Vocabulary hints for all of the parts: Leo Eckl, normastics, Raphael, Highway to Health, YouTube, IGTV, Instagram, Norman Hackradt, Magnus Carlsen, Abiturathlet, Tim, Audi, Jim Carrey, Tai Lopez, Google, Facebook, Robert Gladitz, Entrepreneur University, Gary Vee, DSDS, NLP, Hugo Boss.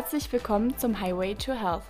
Herzlich willkommen zum Highway to Health.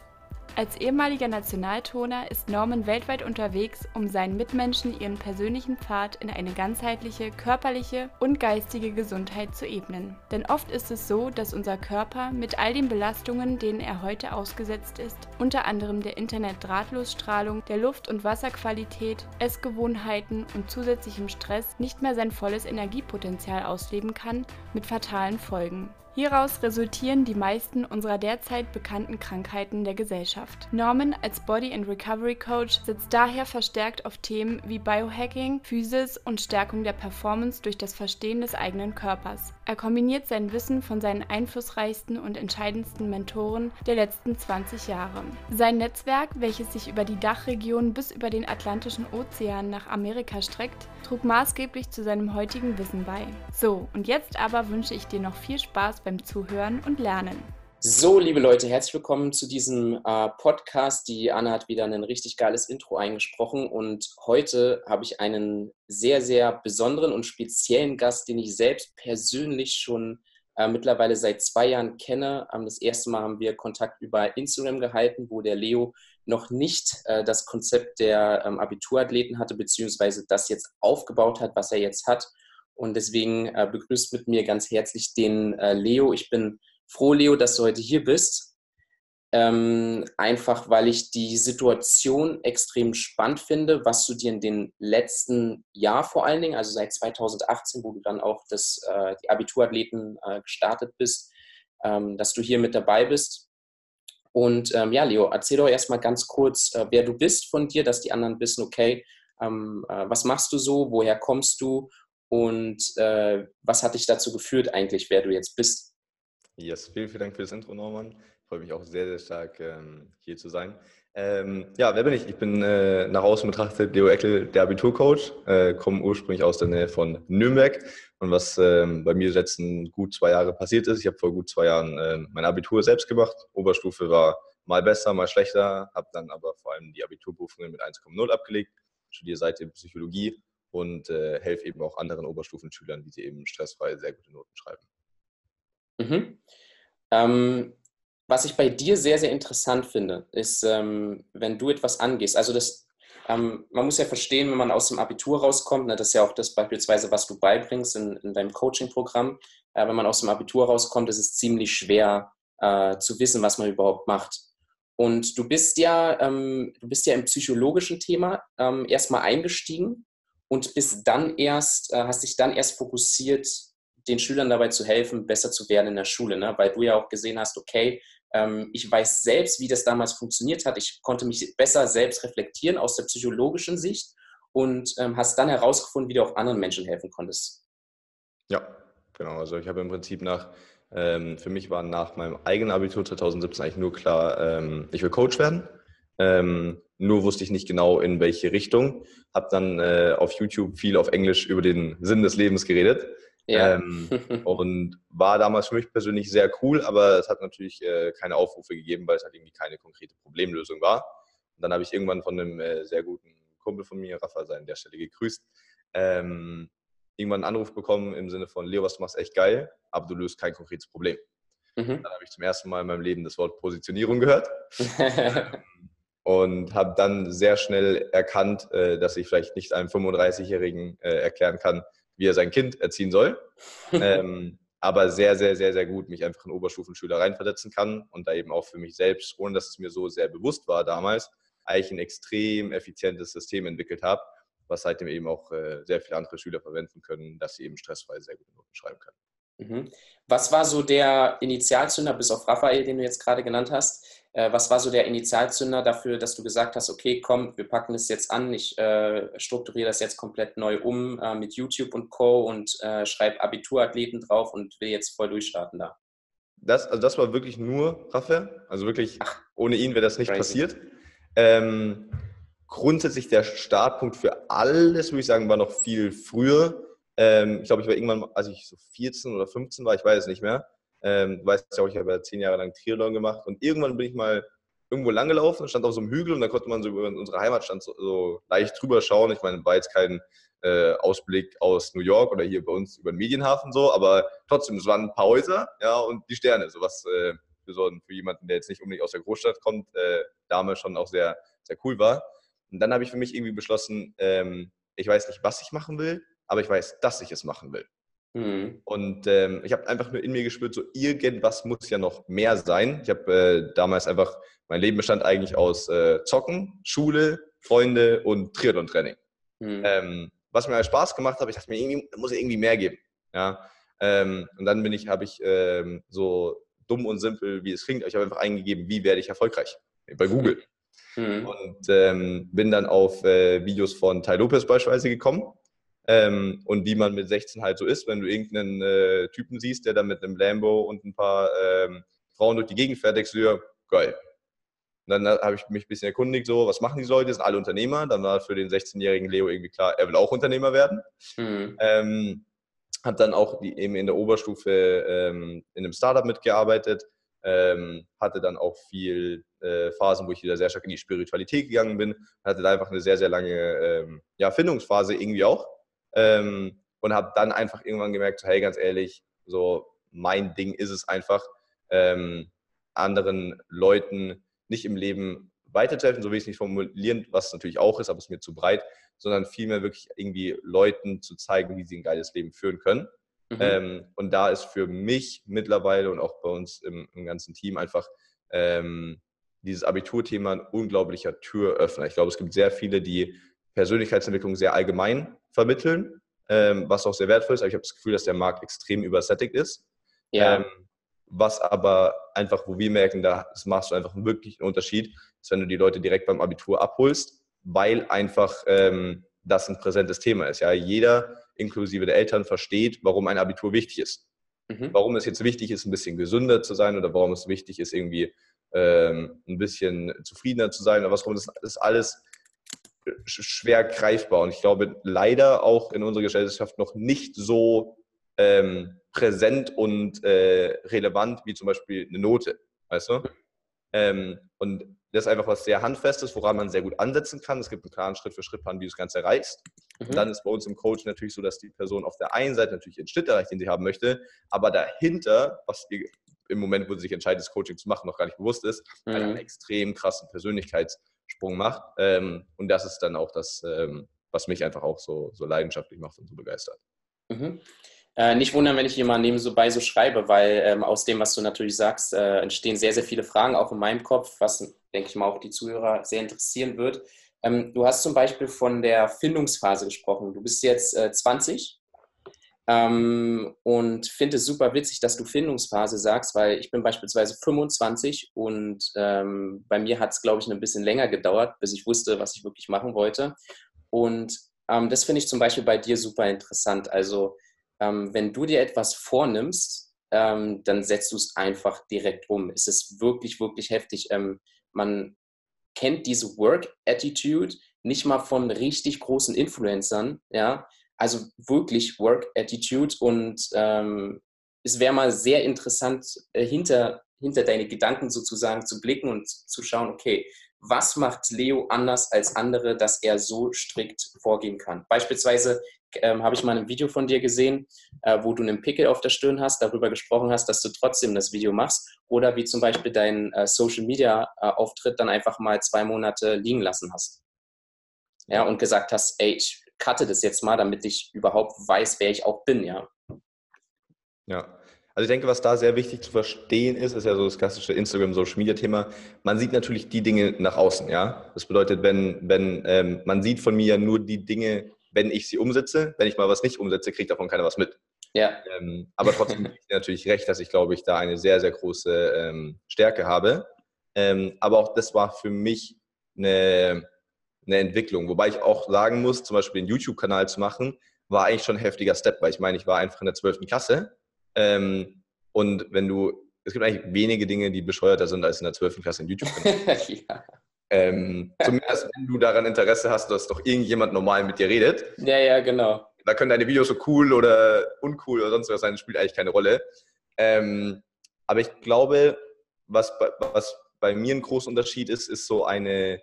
Als ehemaliger Nationalturner ist Norman weltweit unterwegs, um seinen Mitmenschen ihren persönlichen Pfad in eine ganzheitliche, körperliche und geistige Gesundheit zu ebnen. Denn oft ist es so, dass unser Körper mit all den Belastungen, denen er heute ausgesetzt ist, unter anderem der Internet-Drahtlosstrahlung, der Luft- und Wasserqualität, Essgewohnheiten und zusätzlichem Stress nicht mehr sein volles Energiepotenzial ausleben kann, mit fatalen Folgen. Hieraus resultieren die meisten unserer derzeit bekannten Krankheiten der Gesellschaft. Norman als Body and Recovery Coach setzt daher verstärkt auf Themen wie Biohacking, Physis und Stärkung der Performance durch das Verstehen des eigenen Körpers. Er kombiniert sein Wissen von seinen einflussreichsten und entscheidendsten Mentoren der letzten 20 Jahre. Sein Netzwerk, welches sich über die Dachregion bis über den Atlantischen Ozean nach Amerika streckt, trug maßgeblich zu seinem heutigen Wissen bei. So, und jetzt aber wünsche ich dir noch viel Spaß beim Zuhören und Lernen. So, liebe Leute, herzlich willkommen zu diesem Podcast. Die Anna hat wieder ein richtig geiles Intro eingesprochen und heute habe ich einen sehr, sehr besonderen und speziellen Gast, den ich selbst persönlich schon mittlerweile seit 2 Jahren kenne. Das erste Mal haben wir Kontakt über Instagram gehalten, wo der Leo noch nicht das Konzept der Abiturathleten hatte, beziehungsweise das jetzt aufgebaut hat, was er jetzt hat. Und deswegen begrüßt mit mir ganz herzlich den Leo. Ich bin froh, Leo, dass du heute hier bist. Einfach, weil ich die Situation extrem spannend finde, was du dir in den letzten Jahr vor allen Dingen, also seit 2018, wo du dann auch die Abiturathleten gestartet bist, dass du hier mit dabei bist. Und ja, Leo, erzähl doch erstmal ganz kurz, wer du bist von dir, dass die anderen wissen, okay, was machst du so, woher kommst du? Und was hat dich dazu geführt eigentlich, wer du jetzt bist? Yes, vielen, vielen Dank für das Intro, Norman. Ich freue mich auch sehr, sehr stark, hier zu sein. Ja, wer bin ich? Ich bin nach außen betrachtet Leo Eckl, der Abiturcoach, komme ursprünglich aus der Nähe von Nürnberg. Und was bei mir letzten gut 2 Jahre passiert ist, ich habe vor gut 2 Jahren mein Abitur selbst gemacht. Oberstufe war mal besser, mal schlechter, habe dann aber vor allem die Abiturprüfungen mit 1,0 abgelegt, studiere seitdem Psychologie und helfe eben auch anderen Oberstufenschülern, die sie eben stressfrei sehr gute Noten schreiben. Mhm. Was ich bei dir sehr, sehr interessant finde, ist, wenn du etwas angehst, also das, man muss ja verstehen, wenn man aus dem Abitur rauskommt, ne, das ist ja auch das beispielsweise, was du beibringst in deinem Coaching-Programm, wenn man aus dem Abitur rauskommt, ist es ziemlich schwer zu wissen, was man überhaupt macht. Und du bist ja im psychologischen Thema erstmal eingestiegen, und hast dich dann erst fokussiert, den Schülern dabei zu helfen, besser zu werden in der Schule, ne? Weil du ja auch gesehen hast, okay, ich weiß selbst, wie das damals funktioniert hat. Ich konnte mich besser selbst reflektieren aus der psychologischen Sicht und hast dann herausgefunden, wie du auch anderen Menschen helfen konntest. Ja, genau. Also ich habe im Prinzip für mich war nach meinem eigenen Abitur 2017 eigentlich nur klar, ich will Coach werden. Nur wusste ich nicht genau, in welche Richtung. Habe dann auf YouTube viel auf Englisch über den Sinn des Lebens geredet. Ja. Und war damals für mich persönlich sehr cool, aber es hat natürlich keine Aufrufe gegeben, weil es halt irgendwie keine konkrete Problemlösung war. Und dann habe ich irgendwann von einem sehr guten Kumpel von mir, Raphael, sei an der Stelle gegrüßt, irgendwann einen Anruf bekommen im Sinne von: Leo, was du machst, echt geil, aber du löst kein konkretes Problem. Mhm. Dann habe ich zum ersten Mal in meinem Leben das Wort Positionierung gehört. Und habe dann sehr schnell erkannt, dass ich vielleicht nicht einem 35-Jährigen erklären kann, wie er sein Kind erziehen soll, aber sehr, sehr, sehr, sehr gut mich einfach in Oberstufenschüler reinversetzen kann und da eben auch für mich selbst, ohne dass es mir so sehr bewusst war damals, eigentlich ein extrem effizientes System entwickelt habe, was seitdem eben auch sehr viele andere Schüler verwenden können, dass sie eben stressfrei sehr gute Noten schreiben können. Mhm. Was war so der Initialzünder, bis auf Raphael, den du jetzt gerade genannt hast, was war so der Initialzünder dafür, dass du gesagt hast, okay, komm, wir packen das jetzt an, ich strukturiere das jetzt komplett neu um mit YouTube und Co. und schreibe Abiturathleten drauf und will jetzt voll durchstarten da? Das war wirklich nur Raphael, also wirklich, ohne ihn wäre das nicht crazy passiert. Grundsätzlich der Startpunkt für alles, würde ich sagen, war noch viel früher. Ich glaube, ich war irgendwann, als ich so 14 oder 15 war, ich weiß es nicht mehr, du weißt ja auch, ich habe 10 Jahre lang Triathlon gemacht und irgendwann bin ich mal irgendwo langgelaufen, stand auf so einem Hügel und da konnte man so über unsere Heimatstadt so leicht drüber schauen. Ich meine, war jetzt kein Ausblick aus New York oder hier bei uns über den Medienhafen so, aber trotzdem, es waren ein paar Häuser, ja, und die Sterne, so was insbesondere für jemanden, der jetzt nicht unbedingt aus der Großstadt kommt, damals schon auch sehr, sehr cool war. Und dann habe ich für mich irgendwie beschlossen, ich weiß nicht, was ich machen will, aber ich weiß, dass ich es machen will. Mhm. Und ich habe einfach nur in mir gespürt, so irgendwas muss ja noch mehr sein. Ich habe damals einfach, mein Leben bestand eigentlich aus Zocken, Schule, Freunde und Triathlon-Training. Mhm. Was mir halt Spaß gemacht hat, ich dachte mir, irgendwie, muss ja irgendwie mehr geben. Ja? Und dann habe ich so dumm und simpel, wie es klingt, aber ich habe einfach eingegeben, wie werde ich erfolgreich? Bei Google. Mhm. Und bin dann auf Videos von Tai Lopez beispielsweise gekommen. Und wie man mit 16 halt so ist, wenn du irgendeinen Typen siehst, der dann mit einem Lambo und ein paar Frauen durch die Gegend fährt, denkst du dir, geil. Und dann habe ich mich ein bisschen erkundigt, so, was machen die Leute, sind alle Unternehmer. Dann war für den 16-jährigen Leo irgendwie klar, er will auch Unternehmer werden. Mhm. Hat dann auch eben in der Oberstufe in einem Startup mitgearbeitet. Hatte dann auch viel Phasen, wo ich wieder sehr stark in die Spiritualität gegangen bin. Hatte da einfach eine sehr, sehr lange Findungsphase irgendwie auch. Und habe dann einfach irgendwann gemerkt, so, hey, ganz ehrlich, so mein Ding ist es einfach, anderen Leuten nicht im Leben weiterzuhelfen, so will ich es nicht formulieren, was natürlich auch ist, aber es ist mir zu breit, sondern vielmehr wirklich irgendwie Leuten zu zeigen, wie sie ein geiles Leben führen können. Mhm. Und da ist für mich mittlerweile und auch bei uns im ganzen Team einfach dieses Abiturthema ein unglaublicher Türöffner. Ich glaube, es gibt sehr viele, die Persönlichkeitsentwicklung sehr allgemein vermitteln, was auch sehr wertvoll ist. Aber ich habe das Gefühl, dass der Markt extrem übersättigt ist. Ja. Was aber einfach, wo wir merken, da machst du einfach wirklich einen Unterschied, ist, wenn du die Leute direkt beim Abitur abholst, weil einfach das ein präsentes Thema ist. Ja? Jeder, inklusive der Eltern, versteht, warum ein Abitur wichtig ist. Mhm. Warum es jetzt wichtig ist, ein bisschen gesünder zu sein oder warum es wichtig ist, irgendwie ein bisschen zufriedener zu sein oder was auch immer. Das ist alles schwer greifbar und ich glaube leider auch in unserer Gesellschaft noch nicht so präsent und relevant wie zum Beispiel eine Note, weißt du? Und das ist einfach was sehr Handfestes, woran man sehr gut ansetzen kann. Es gibt einen klaren Schritt-für-Schritt-Plan, wie du das Ganze erreichst. Mhm. Und dann ist bei uns im Coach natürlich so, dass die Person auf der einen Seite natürlich den Schnitt erreicht, den sie haben möchte, aber dahinter, was ihr im Moment, wo sie sich entscheidet, das Coaching zu machen, noch gar nicht bewusst ist, einen extrem krassen Persönlichkeitssprung macht. Und das ist dann auch das, was mich einfach auch so leidenschaftlich macht und so begeistert. Mhm. Nicht wundern, wenn ich hier mal nebenbei so schreibe, weil aus dem, was du natürlich sagst, entstehen sehr, sehr viele Fragen, auch in meinem Kopf, was, denke ich mal, auch die Zuhörer sehr interessieren wird. Du hast zum Beispiel von der Findungsphase gesprochen. Du bist jetzt 20 und finde es super witzig, dass du Findungsphase sagst, weil ich bin beispielsweise 25 und bei mir hat es, glaube ich, ein bisschen länger gedauert, bis ich wusste, was ich wirklich machen wollte. Und das finde ich zum Beispiel bei dir super interessant. Also wenn du dir etwas vornimmst, dann setzt du es einfach direkt um. Es ist wirklich, wirklich heftig. Man kennt diese Work-Attitude nicht mal von richtig großen Influencern. Ja? Also wirklich Work-Attitude und es wäre mal sehr interessant, hinter deine Gedanken sozusagen zu blicken und zu schauen, okay, was macht Leo anders als andere, dass er so strikt vorgehen kann? Beispielsweise habe ich mal ein Video von dir gesehen, wo du einen Pickel auf der Stirn hast, darüber gesprochen hast, dass du trotzdem das Video machst oder wie zum Beispiel deinen Social-Media-Auftritt dann einfach mal 2 Monate liegen lassen hast. Ja, und gesagt hast, ey, ich cutte das jetzt mal, damit ich überhaupt weiß, wer ich auch bin, ja. Ja, also ich denke, was da sehr wichtig zu verstehen ist, ist ja so das klassische Instagram-Social-Media-Thema. Man sieht natürlich die Dinge nach außen, ja. Das bedeutet, wenn man sieht von mir ja nur die Dinge, wenn ich sie umsetze. Wenn ich mal was nicht umsetze, kriegt davon keiner was mit. Ja. Aber trotzdem habe ich natürlich recht, dass ich, glaube ich, da eine sehr, sehr große Stärke habe. Aber auch das war für mich eine Entwicklung. Wobei ich auch sagen muss, zum Beispiel den YouTube-Kanal zu machen, war eigentlich schon ein heftiger Step, weil ich meine, ich war einfach in der 12. Klasse. Und es gibt eigentlich wenige Dinge, die bescheuerter sind, als in der 12. Klasse einen YouTube-Kanal. Ja. Zumindest wenn du daran Interesse hast, dass doch irgendjemand normal mit dir redet. Ja, ja, genau. Da können deine Videos so cool oder uncool oder sonst was sein, das spielt eigentlich keine Rolle. Aber ich glaube, was bei mir ein großer Unterschied ist, ist so eine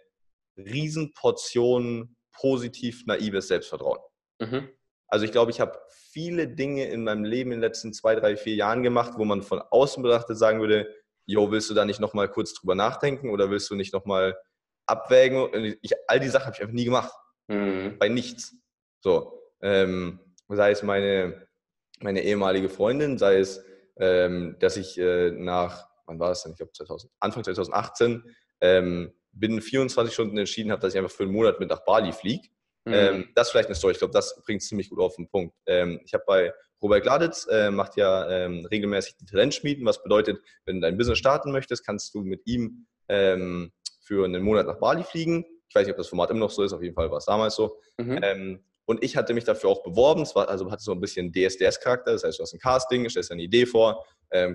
Riesenportion positiv naives Selbstvertrauen. Mhm. Also ich glaube, ich habe viele Dinge in meinem Leben in den letzten 2, 3, 4 Jahren gemacht, wo man von außen betrachtet sagen würde, jo, willst du da nicht nochmal kurz drüber nachdenken oder willst du nicht nochmal abwägen? Und all die Sachen habe ich einfach nie gemacht. Mhm. Bei nichts. So, sei es meine ehemalige Freundin, sei es, dass ich nach, wann war das denn? Ich glaube, Anfang 2018 binnen 24 Stunden entschieden habe, dass ich einfach für einen Monat mit nach Bali fliege. Mhm. Das ist vielleicht eine Story. Ich glaube, das bringt es ziemlich gut auf den Punkt. Ich habe bei Robert Gladitz, macht ja regelmäßig die Talentschmieden, was bedeutet, wenn du dein Business starten möchtest, kannst du mit ihm für einen Monat nach Bali fliegen. Ich weiß nicht, ob das Format immer noch so ist, auf jeden Fall war es damals so. Mhm. Und ich hatte mich dafür auch beworben, es war, also hatte so ein bisschen DSDS-Charakter, das heißt, du hast ein Casting, stellst eine Idee vor,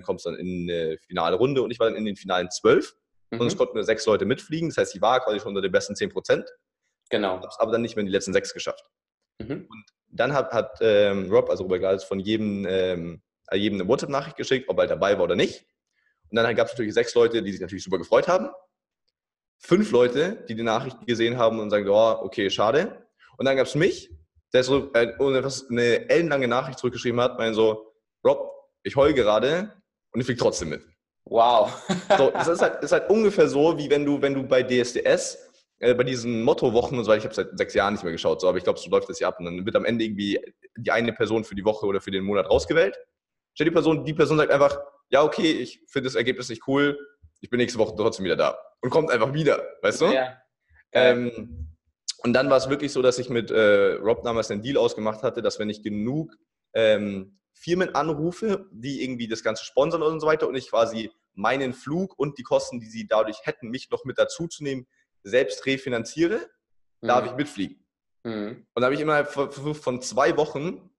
kommst dann in eine finale Runde und ich war dann in den finalen 12 und es konnten nur 6 Leute mitfliegen, das heißt, ich war quasi schon unter den besten 10%. Genau. Hab's aber dann nicht mehr in die letzten 6 geschafft. Mhm. Und dann hat Rob, also Robert Gladitz, von jedem eine WhatsApp-Nachricht geschickt, ob er dabei war oder nicht. Und dann gab es natürlich 6 Leute, die sich natürlich super gefreut haben. 5 Leute, die die Nachricht gesehen haben und sagen, oh, okay, schade. Und dann gab es mich, der so eine ellenlange Nachricht zurückgeschrieben hat, meinen so, Rob, ich heule gerade und ich fliege trotzdem mit. Wow. So, das ist halt ungefähr so, wie wenn du bei DSDS, bei diesen Motto-Wochen und so weiter, ich habe seit 6 Jahren nicht mehr geschaut, so, aber ich glaube, so läuft das ja ab. Und dann wird am Ende irgendwie die eine Person für die Woche oder für den Monat rausgewählt. Statt die Person sagt einfach, ja, okay, ich finde das Ergebnis nicht cool, ich bin nächste Woche trotzdem wieder da. Und kommt einfach wieder, weißt du? Ja. Und dann war es wirklich so, dass ich mit Rob damals einen Deal ausgemacht hatte, dass wenn ich genug Firmen anrufe, die irgendwie das Ganze sponsern und so weiter und ich quasi meinen Flug und die Kosten, die sie dadurch hätten, mich noch mit dazu zu nehmen, selbst refinanziere, darf ich mitfliegen. Mhm. Und da habe ich immer versucht, von 2 Wochen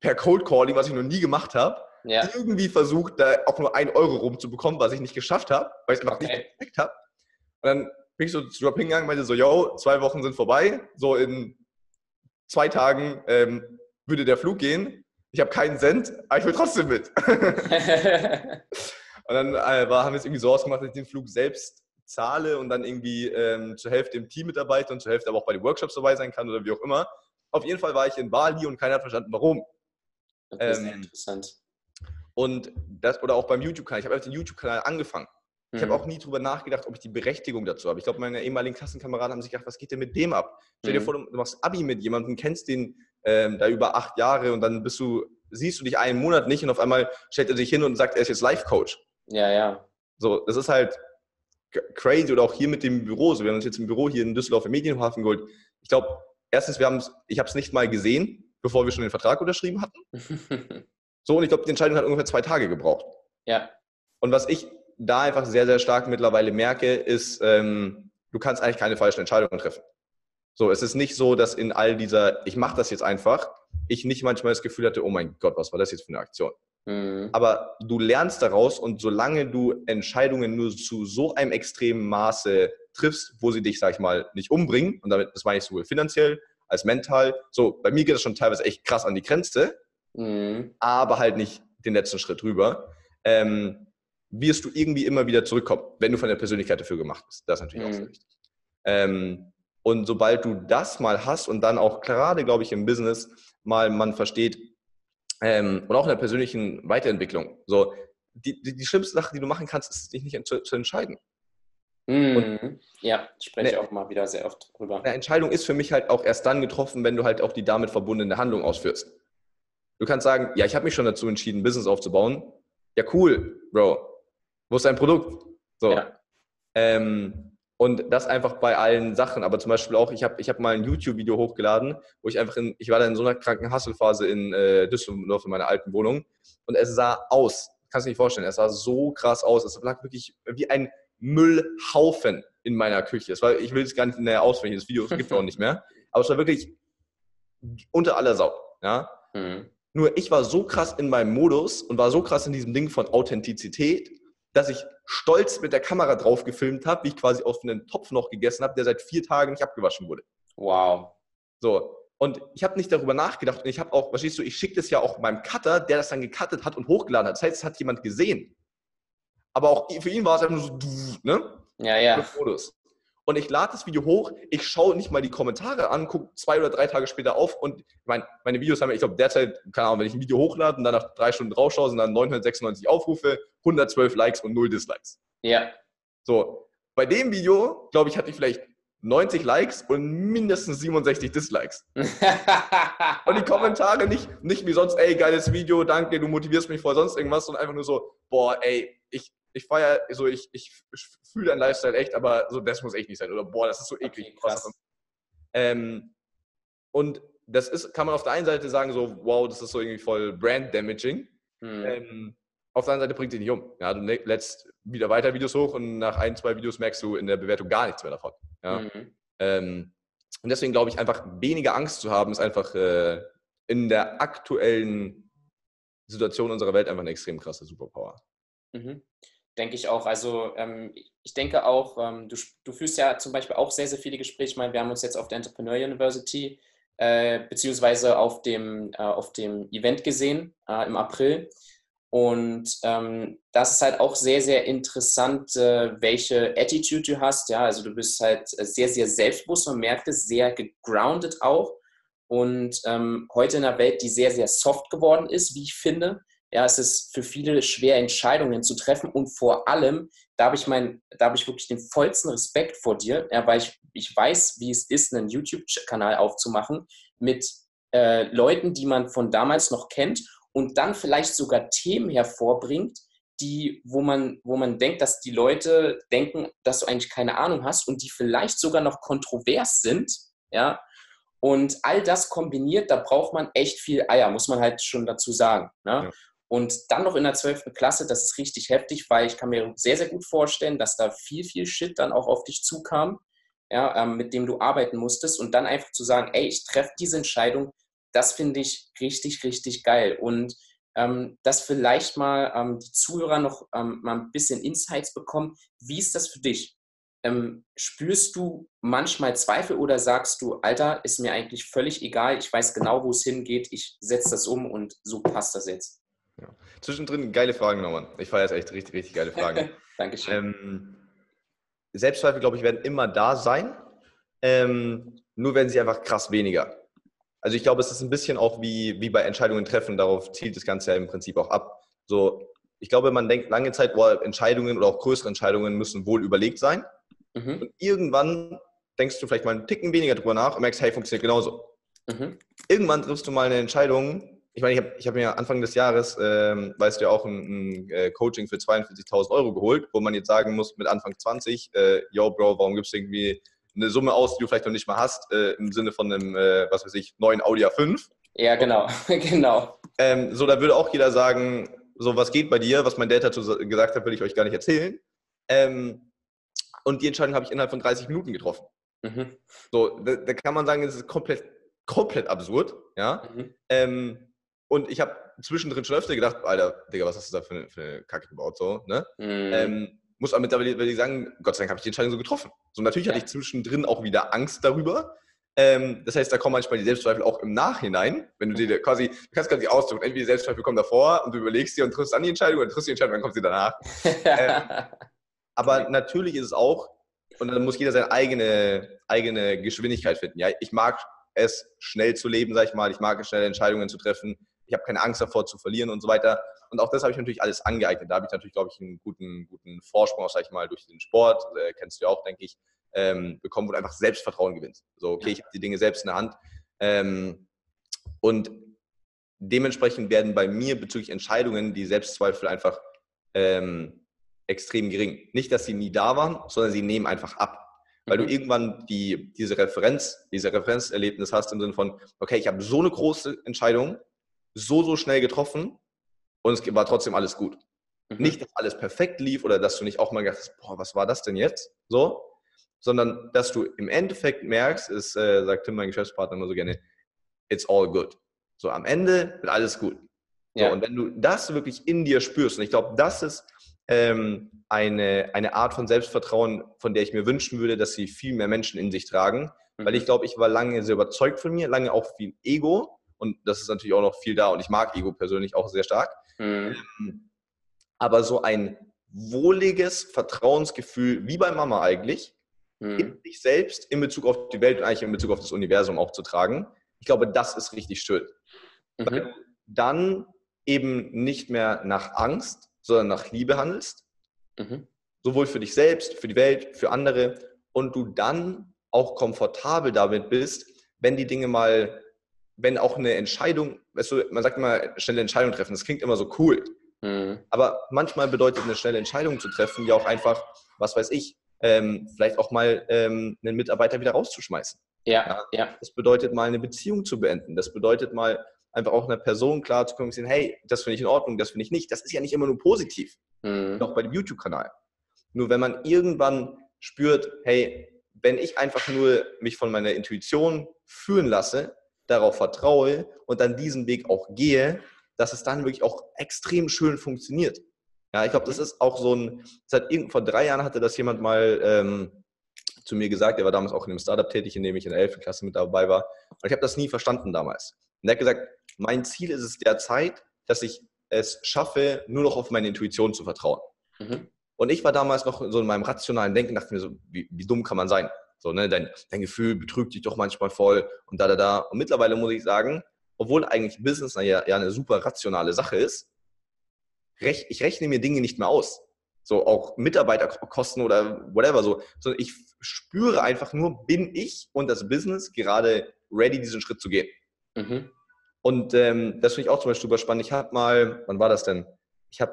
per Cold Calling, was ich noch nie gemacht habe, irgendwie versucht, da auch nur 1 Euro rumzubekommen, was ich nicht geschafft habe, weil ich es einfach nicht gecheckt habe. Und dann bin ich so zu Rob hingegangen und meinte so, yo, 2 Wochen sind vorbei, so in 2 Tagen würde der Flug gehen, ich habe keinen Cent, aber ich will trotzdem mit. Und dann haben wir es irgendwie so ausgemacht, dass ich den Flug selbst zahle und dann irgendwie zur Hälfte im Team mitarbeite und zur Hälfte aber auch bei den Workshops dabei sein kann oder wie auch immer. Auf jeden Fall war ich in Bali und keiner hat verstanden, warum. Das ist sehr interessant. Und das, oder auch beim YouTube-Kanal. Ich habe einfach den YouTube-Kanal angefangen. Ich habe auch nie drüber nachgedacht, ob ich die Berechtigung dazu habe. Ich glaube, meine ehemaligen Klassenkameraden haben sich gedacht, was geht denn mit dem ab? Stell dir vor, du machst Abi mit jemandem, kennst den da über 8 Jahre und dann siehst du dich einen Monat nicht und auf einmal stellt er sich hin und sagt, er ist jetzt Life-Coach. Ja, ja. So, das ist halt crazy. Oder auch hier mit dem Büro. So, wir haben uns jetzt im Büro hier in Düsseldorf im Medienhafen geholt. Ich glaube, erstens, ich habe es nicht mal gesehen, bevor wir schon den Vertrag unterschrieben hatten. So, und ich glaube, die Entscheidung hat ungefähr 2 Tage gebraucht. Ja. Und was ich da einfach sehr, sehr stark mittlerweile merke, ist, du kannst eigentlich keine falschen Entscheidungen treffen. So, es ist nicht so, dass in all dieser, ich mache das jetzt einfach, ich nicht manchmal das Gefühl hatte, oh mein Gott, was war das jetzt für eine Aktion? Mhm. Aber du lernst daraus und solange du Entscheidungen nur zu so einem extremen Maße triffst, wo sie dich, sag ich mal, nicht umbringen, und damit, das meine ich sowohl finanziell als mental, so, bei mir geht das schon teilweise echt krass an die Grenze, aber halt nicht den letzten Schritt drüber, wirst du irgendwie immer wieder zurückkommen, wenn du von der Persönlichkeit dafür gemacht bist. Das ist natürlich auch sehr wichtig. Und sobald du das mal hast und dann auch gerade, glaube ich, im Business mal man versteht und auch in der persönlichen Weiterentwicklung, so die schlimmste Sache, die du machen kannst, ist, dich nicht zu entscheiden. Und ja, spreche ich auch mal wieder sehr oft drüber. Eine Entscheidung ist für mich halt auch erst dann getroffen, wenn du halt auch die damit verbundene Handlung ausführst. Du kannst sagen, ja, ich habe mich schon dazu entschieden, ein Business aufzubauen. Ja, cool, Bro. Wo ist dein Produkt? So. Ja. Und das einfach bei allen Sachen. Aber zum Beispiel auch, ich hab mal ein YouTube-Video hochgeladen, wo ich einfach ich war da in so einer kranken Hustle-Phase in Düsseldorf in meiner alten Wohnung. Und es sah aus, kannst du dir nicht vorstellen, es sah so krass aus. Es lag wirklich wie ein Müllhaufen in meiner Küche. Ich will es gar nicht näher auswendig, das Video gibt es auch nicht mehr. Aber es war wirklich unter aller Sau. Ja? Nur ich war so krass in meinem Modus und war so krass in diesem Ding von Authentizität, dass ich stolz mit der Kamera drauf gefilmt habe, wie ich quasi aus einem Topf noch gegessen habe, der seit 4 Tagen nicht abgewaschen wurde. Wow. So. Und ich habe nicht darüber nachgedacht. Und ich habe auch, verstehst du, ich schicke das ja auch meinem Cutter, der das dann gecuttet hat und hochgeladen hat. Das heißt, es hat jemand gesehen. Aber auch für ihn war es einfach nur so, ne? Ja, ja. und ich lade das Video hoch, ich schaue nicht mal die Kommentare an, gucke 2 oder 3 Tage später auf und meine Videos haben ja, ich glaube derzeit, keine Ahnung, wenn ich ein Video hochlade und dann nach 3 Stunden draufschaue, sind dann 996 Aufrufe, 112 Likes und 0 Dislikes. Ja. So, bei dem Video, glaube ich, hatte ich vielleicht 90 Likes und mindestens 67 Dislikes. Und die Kommentare nicht wie sonst, ey, geiles Video, danke, du motivierst mich vor sonst irgendwas, sondern einfach nur so, boah, ey, ich feiere, so ich fühle deinen Lifestyle echt, aber so das muss echt nicht sein. Oder boah, das ist so eklig. Okay, krass. Und das ist, kann man auf der einen Seite sagen, so, wow, das ist so irgendwie voll brand-damaging. Mhm. Auf der anderen Seite bringt dich nicht um. Ja, du lädst wieder weiter Videos hoch und nach 1, 2 Videos merkst du in der Bewertung gar nichts mehr davon. Ja? Mhm. Und deswegen glaube ich, einfach weniger Angst zu haben, ist einfach in der aktuellen Situation unserer Welt einfach eine extrem krasse Superpower. Mhm. Denke ich auch. Also ich denke auch, du führst ja zum Beispiel auch sehr, sehr viele Gespräche. Ich meine, wir haben uns jetzt auf der Entrepreneur University beziehungsweise auf dem Event gesehen im April. Und das ist halt auch sehr, sehr interessant, welche Attitude du hast. Ja, also du bist halt sehr, sehr selbstbewusst, man merkt es, sehr gegroundet auch. Und heute in einer Welt, die sehr, sehr soft geworden ist, wie ich finde, ja, es ist für viele schwer, Entscheidungen zu treffen. Und vor allem, da habe ich wirklich den vollsten Respekt vor dir, ja, weil ich weiß, wie es ist, einen YouTube-Kanal aufzumachen mit Leuten, die man von damals noch kennt. Und dann vielleicht sogar Themen hervorbringt, wo man denkt, dass die Leute denken, dass du eigentlich keine Ahnung hast und die vielleicht sogar noch kontrovers sind. Ja? Und all das kombiniert, da braucht man echt viel Eier, muss man halt schon dazu sagen. Ne? Ja. Und dann noch in der 12. Klasse, das ist richtig heftig, weil ich kann mir sehr, sehr gut vorstellen, dass da viel, viel Shit dann auch auf dich zukam, ja, mit dem du arbeiten musstest. Und dann einfach zu sagen, ey, ich treffe diese Entscheidung, das finde ich richtig, richtig geil. Und dass vielleicht mal die Zuhörer noch mal ein bisschen Insights bekommen. Wie ist das für dich? Spürst du manchmal Zweifel oder sagst du, Alter, ist mir eigentlich völlig egal, ich weiß genau, wo es hingeht, ich setze das um und so passt das jetzt? Ja. Zwischendrin geile Fragen nochmal. Ich feiere jetzt echt richtig, richtig geile Fragen. Dankeschön. Selbstzweifel, glaube ich, werden immer da sein, nur werden sie einfach krass weniger. Also ich glaube, es ist ein bisschen auch wie bei Entscheidungen treffen, darauf zielt das Ganze ja im Prinzip auch ab. So, ich glaube, man denkt lange Zeit, boah, Entscheidungen oder auch größere Entscheidungen müssen wohl überlegt sein. Mhm. Und irgendwann denkst du vielleicht mal einen Ticken weniger drüber nach und merkst, hey, funktioniert genauso. Mhm. Irgendwann triffst du mal eine Entscheidung. Ich meine, ich hab mir Anfang des Jahres, weißt du ja auch, ein Coaching für 42.000 Euro geholt, wo man jetzt sagen muss, mit Anfang 20, yo, Bro, warum gibst du irgendwie eine Summe aus, die du vielleicht noch nicht mal hast, im Sinne von einem, was weiß ich, neuen Audi A5. Ja, genau. Genau. So, da würde auch jeder sagen, so, was geht bei dir? Was mein Dad dazu gesagt hat, will ich euch gar nicht erzählen. Und die Entscheidung habe ich innerhalb von 30 Minuten getroffen. Mhm. So, da kann man sagen, es ist komplett, komplett absurd. Ja? Mhm. Und ich habe zwischendrin schon öfter gedacht, Alter, Digga, was hast du da für eine Kacke gebaut? So, ne? Mhm. Muss aber mittlerweile sagen, Gott sei Dank habe ich die Entscheidung so getroffen. So, natürlich hatte ich zwischendrin auch wieder Angst darüber. Das heißt, da kommen manchmal die Selbstzweifel auch im Nachhinein, wenn du dir quasi, du kannst quasi ausdrücken, entweder die Selbstzweifel kommen davor und du überlegst dir und triffst an die Entscheidung oder triffst die Entscheidung, dann kommt sie danach. Aber natürlich ist es auch, und dann muss jeder seine eigene Geschwindigkeit finden. Ja, ich mag es, schnell zu leben, sag ich mal, ich mag es, schnelle Entscheidungen zu treffen. Ich habe keine Angst davor zu verlieren und so weiter. Und auch das habe ich natürlich alles angeeignet. Da habe ich natürlich, glaube ich, einen guten Vorsprung, auch, sag ich mal, durch den Sport, kennst du ja auch, denke ich, bekommen, wo du einfach Selbstvertrauen gewinnst. So, okay, ich habe die Dinge selbst in der Hand. Und dementsprechend werden bei mir bezüglich Entscheidungen die Selbstzweifel einfach extrem gering. Nicht, dass sie nie da waren, sondern sie nehmen einfach ab. Weil du irgendwann diese Referenzerlebnis hast im Sinne von, okay, ich habe so eine große Entscheidung, so schnell getroffen und es war trotzdem alles gut. Mhm. Nicht, dass alles perfekt lief oder dass du nicht auch mal gedacht hast, boah, was war das denn jetzt? So, sondern dass du im Endeffekt merkst, sagt Tim, mein Geschäftspartner, immer so gerne, it's all good. So, am Ende wird alles gut. So, ja. Und wenn du das wirklich in dir spürst, und ich glaube, das ist eine Art von Selbstvertrauen, von der ich mir wünschen würde, dass sie viel mehr Menschen in sich tragen, weil ich glaube, ich war lange sehr überzeugt von mir, lange auch viel Ego. Und das ist natürlich auch noch viel da. Und ich mag Ego persönlich auch sehr stark. Mhm. Aber so ein wohliges Vertrauensgefühl, wie bei Mama eigentlich, in sich selbst, in Bezug auf die Welt und eigentlich in Bezug auf das Universum auch zu tragen. Ich glaube, das ist richtig schön. Weil du dann eben nicht mehr nach Angst, sondern nach Liebe handelst. Sowohl für dich selbst, für die Welt, für andere. Und du dann auch komfortabel damit bist, wenn die Dinge mal, wenn auch eine Entscheidung, weißt du, man sagt immer, schnelle Entscheidung treffen, das klingt immer so cool. Aber manchmal bedeutet eine schnelle Entscheidung zu treffen ja auch einfach, was weiß ich, vielleicht auch mal einen Mitarbeiter wieder rauszuschmeißen. Ja. Das bedeutet mal, eine Beziehung zu beenden. Das bedeutet mal, einfach auch einer Person klar zu kommunizieren, hey, das finde ich in Ordnung, das finde ich nicht. Das ist ja nicht immer nur positiv. Auch bei dem YouTube-Kanal. Nur wenn man irgendwann spürt, hey, wenn ich einfach nur mich von meiner Intuition führen lasse, darauf vertraue und dann diesen Weg auch gehe, dass es dann wirklich auch extrem schön funktioniert. Ja, ich glaube, das ist auch so ein, vor 3 Jahren hatte das jemand mal zu mir gesagt, er war damals auch in einem Startup tätig, in dem ich in der 11. Klasse mit dabei war. Und ich habe das nie verstanden damals. Und er hat gesagt, mein Ziel ist es derzeit, dass ich es schaffe, nur noch auf meine Intuition zu vertrauen. Und ich war damals noch so in meinem rationalen Denken, dachte mir so, wie dumm kann man sein? So, ne, dein Gefühl betrügt dich doch manchmal voll und da. Und mittlerweile muss ich sagen, obwohl eigentlich Business ja eine super rationale Sache ist, ich rechne mir Dinge nicht mehr aus. So auch Mitarbeiterkosten oder whatever. Sondern ich spüre einfach nur, bin ich und das Business gerade ready, diesen Schritt zu gehen. Und das finde ich auch zum Beispiel super spannend. Ich habe mal, wann war das denn?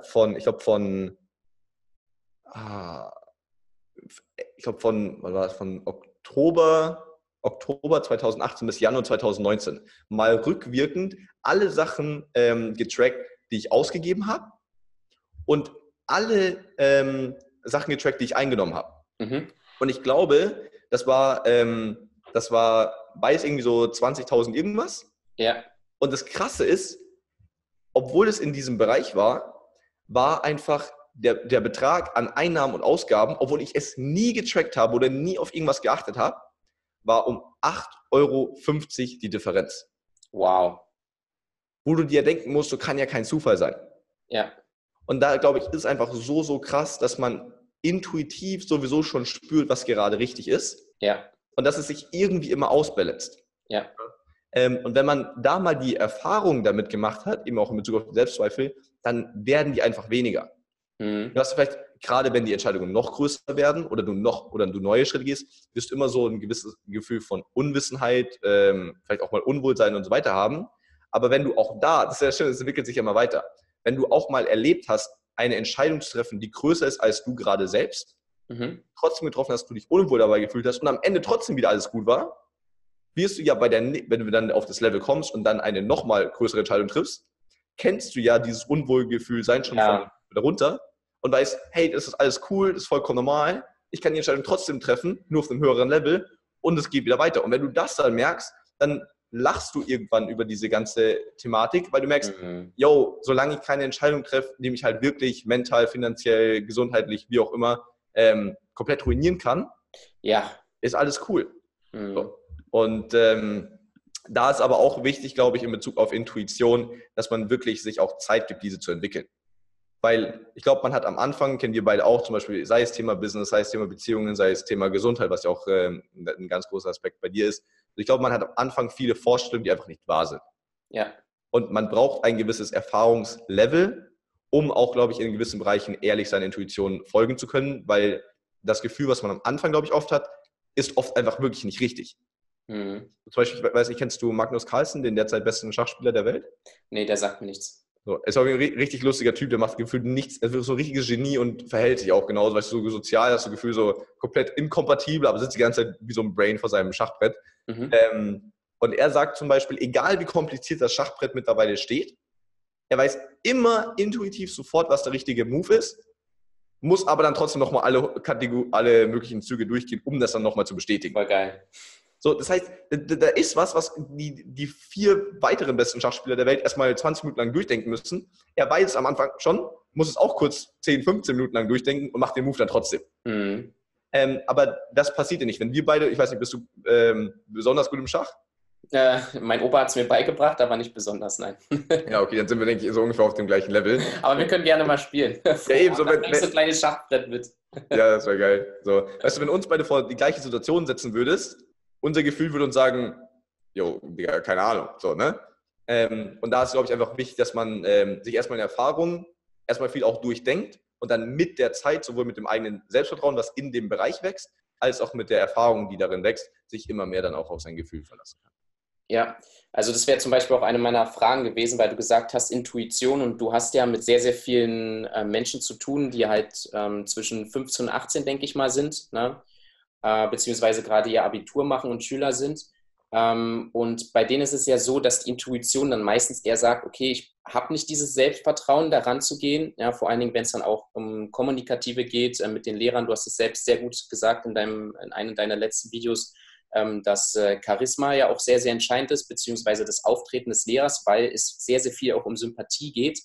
Von Oktober 2018 bis Januar 2019 mal rückwirkend alle Sachen getrackt, die ich ausgegeben habe und alle Sachen getrackt, die ich eingenommen habe. Und ich glaube, das war weiß irgendwie so 20.000 irgendwas. Ja. Und das Krasse ist, obwohl es in diesem Bereich war einfach der Betrag an Einnahmen und Ausgaben, obwohl ich es nie getrackt habe oder nie auf irgendwas geachtet habe, war um 8,50 € die Differenz. Wow. Wo du dir denken musst, so kann ja kein Zufall sein. Ja. Und da, glaube ich, ist einfach so krass, dass man intuitiv sowieso schon spürt, was gerade richtig ist. Ja. Und dass es sich irgendwie immer ausbalanciert. Ja. Und wenn man da mal die Erfahrung damit gemacht hat, eben auch in Bezug auf den Selbstzweifel, dann werden die einfach weniger. Du hast vielleicht, gerade wenn die Entscheidungen noch größer werden oder du neue Schritte gehst, wirst du immer so ein gewisses Gefühl von Unwissenheit, vielleicht auch mal Unwohlsein und so weiter haben. Aber wenn du auch das ist ja schön, es entwickelt sich ja immer weiter. Wenn du auch mal erlebt hast, eine Entscheidung zu treffen, die größer ist als du gerade selbst, trotzdem getroffen hast, du dich unwohl dabei gefühlt hast und am Ende trotzdem wieder alles gut war, wirst du ja wenn du dann auf das Level kommst und dann eine nochmal größere Entscheidung triffst, kennst du ja dieses Unwohlgefühl sein schon von darunter und weißt, hey, das ist alles cool, das ist vollkommen normal, ich kann die Entscheidung trotzdem treffen, nur auf einem höheren Level und es geht wieder weiter. Und wenn du das dann merkst, dann lachst du irgendwann über diese ganze Thematik, weil du merkst, yo, solange ich keine Entscheidung treffe, die mich halt wirklich mental, finanziell, gesundheitlich, wie auch immer, komplett ruinieren kann, ist alles cool. So. Und da ist aber auch wichtig, glaube ich, in Bezug auf Intuition, dass man wirklich sich auch Zeit gibt, diese zu entwickeln. Weil ich glaube, man hat am Anfang, kennen wir beide auch zum Beispiel, sei es Thema Business, sei es Thema Beziehungen, sei es Thema Gesundheit, was ja auch ein ganz großer Aspekt bei dir ist. Ich glaube, man hat am Anfang viele Vorstellungen, die einfach nicht wahr sind. Ja. Und man braucht ein gewisses Erfahrungslevel, um auch, glaube ich, in gewissen Bereichen ehrlich seiner Intuition folgen zu können, weil das Gefühl, was man am Anfang, glaube ich, oft hat, ist oft einfach wirklich nicht richtig. Zum Beispiel, ich weiß nicht, kennst du Magnus Carlsen, den derzeit besten Schachspieler der Welt? Nee, der sagt mir nichts. So, ist auch ein richtig lustiger Typ, der macht gefühlt nichts, er ist so ein richtiges Genie und verhält sich auch genauso, weißt du, so sozial, hast du das Gefühl, so komplett inkompatibel, aber sitzt die ganze Zeit wie so ein Brain vor seinem Schachbrett. Und er sagt zum Beispiel, egal wie kompliziert das Schachbrett mittlerweile steht, er weiß immer intuitiv sofort, was der richtige Move ist, muss aber dann trotzdem nochmal alle möglichen Züge durchgehen, um das dann nochmal zu bestätigen. Voll geil. So, das heißt, da ist was die 4 weiteren besten Schachspieler der Welt erstmal 20 Minuten lang durchdenken müssen. Er weiß es am Anfang schon, muss es auch kurz 10, 15 Minuten lang durchdenken und macht den Move dann trotzdem. Aber das passiert ja nicht. Wenn wir beide, ich weiß nicht, bist du besonders gut im Schach? Mein Opa hat es mir beigebracht, aber nicht besonders, nein. Ja, okay, dann sind wir, denke ich, so ungefähr auf dem gleichen Level. Aber wir können gerne mal spielen. Ja, eben so. Wenn, so ein kleines Schachbrett mit. Ja, das wäre geil. So. Weißt du, wenn uns beide vor die gleiche Situation setzen würdest, unser Gefühl würde uns sagen, jo, Digga, keine Ahnung. So, ne? Und da ist, glaube ich, einfach wichtig, dass man sich erstmal in Erfahrungen erstmal viel auch durchdenkt und dann mit der Zeit, sowohl mit dem eigenen Selbstvertrauen, was in dem Bereich wächst, als auch mit der Erfahrung, die darin wächst, sich immer mehr dann auch auf sein Gefühl verlassen kann. Ja, also das wäre zum Beispiel auch eine meiner Fragen gewesen, weil du gesagt hast, Intuition, und du hast ja mit sehr, sehr vielen Menschen zu tun, die halt zwischen 15 und 18, denke ich mal, sind, ne? Beziehungsweise gerade ihr Abitur machen und Schüler sind. Und bei denen ist es ja so, dass die Intuition dann meistens eher sagt, okay, ich habe nicht dieses Selbstvertrauen, daran zu gehen, ja, vor allen Dingen, wenn es dann auch um Kommunikative geht, mit den Lehrern. Du hast es selbst sehr gut gesagt in einem deiner letzten Videos, dass Charisma ja auch sehr, sehr entscheidend ist, beziehungsweise das Auftreten des Lehrers, weil es sehr, sehr viel auch um Sympathie geht.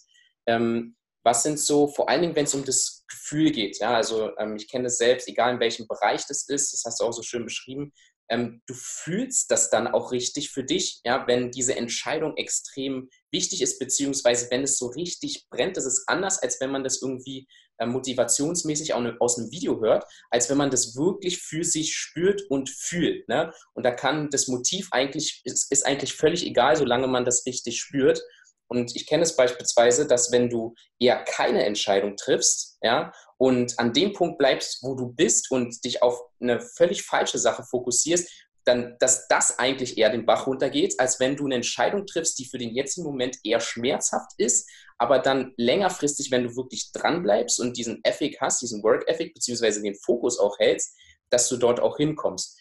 Was sind so, vor allen Dingen, wenn es um das Gefühl geht, ja, also ich kenne das selbst, egal in welchem Bereich das ist, das hast du auch so schön beschrieben, du fühlst das dann auch richtig für dich, ja, wenn diese Entscheidung extrem wichtig ist, beziehungsweise wenn es so richtig brennt. Das ist anders, als wenn man das irgendwie motivationsmäßig aus einem Video hört, als wenn man das wirklich für sich spürt und fühlt. Ne? Und da kann das Motiv eigentlich, ist eigentlich völlig egal, solange man das richtig spürt. Und ich kenne es beispielsweise, dass wenn du eher keine Entscheidung triffst, ja, und an dem Punkt bleibst, wo du bist und dich auf eine völlig falsche Sache fokussierst, dann, dass das eigentlich eher den Bach runtergeht, als wenn du eine Entscheidung triffst, die für den jetzigen Moment eher schmerzhaft ist, aber dann längerfristig, wenn du wirklich dran bleibst und diesen Ethic hast, diesen Work Ethic, beziehungsweise den Fokus auch hältst, dass du dort auch hinkommst.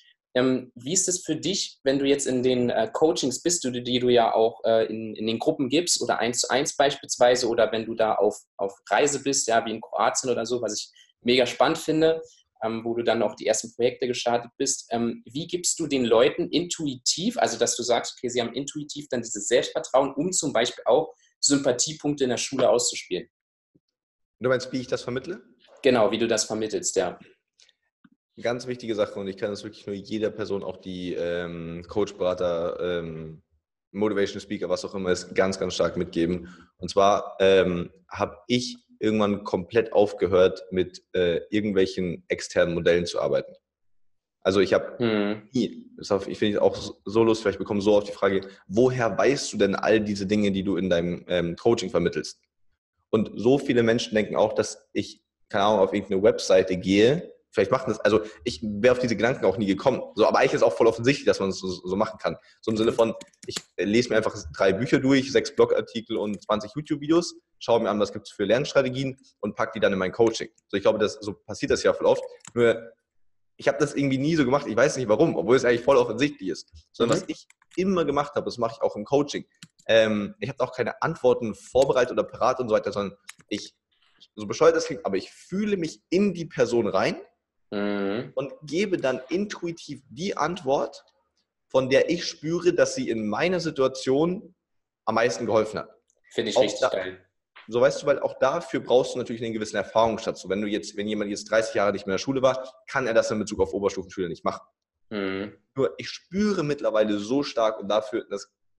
Wie ist es für dich, wenn du jetzt in den Coachings bist, die du ja auch in den Gruppen gibst oder 1:1 beispielsweise, oder wenn du da auf Reise bist, ja, wie in Kroatien oder so, was ich mega spannend finde, wo du dann auch die ersten Projekte gestartet bist. Wie gibst du den Leuten intuitiv, also dass du sagst, okay, sie haben intuitiv dann dieses Selbstvertrauen, um zum Beispiel auch Sympathiepunkte in der Schule auszuspielen? Du meinst, wie ich das vermittle? Genau, wie du das vermittelst, ja. Ganz wichtige Sache, und ich kann das wirklich nur jeder Person, auch die Coach, Berater, Motivation Speaker, was auch immer ist, ganz, ganz stark mitgeben. Und zwar habe ich irgendwann komplett aufgehört, mit irgendwelchen externen Modellen zu arbeiten. Also ich habe nie, ich finde auch so lustig, weil ich bekomme so oft die Frage, woher weißt du denn all diese Dinge, die du in deinem Coaching vermittelst? Und so viele Menschen denken auch, dass ich, keine Ahnung, auf irgendeine Webseite gehe. Vielleicht machen das, also ich wäre auf diese Gedanken auch nie gekommen. So, aber eigentlich ist es auch voll offensichtlich, dass man es so machen kann. So im Sinne von, ich lese mir einfach 3 Bücher durch, 6 Blogartikel und 20 YouTube-Videos, schaue mir an, was gibt es für Lernstrategien und packe die dann in mein Coaching. So, ich glaube, so passiert das ja voll oft. Nur, ich habe das irgendwie nie so gemacht, ich weiß nicht warum, obwohl es eigentlich voll offensichtlich ist. Sondern was ich immer gemacht habe, das mache ich auch im Coaching. Ich habe auch keine Antworten vorbereitet oder parat und so weiter, sondern ich, so bescheuert das klingt, aber ich fühle mich in die Person rein. Und gebe dann intuitiv die Antwort, von der ich spüre, dass sie in meiner Situation am meisten geholfen hat. Finde ich auch richtig geil. So, weißt du, weil auch dafür brauchst du natürlich einen gewissen Erfahrungsschatz. So, wenn jemand jetzt 30 Jahre nicht mehr in der Schule war, kann er das in Bezug auf Oberstufenschüler nicht machen. Nur ich spüre mittlerweile so stark, und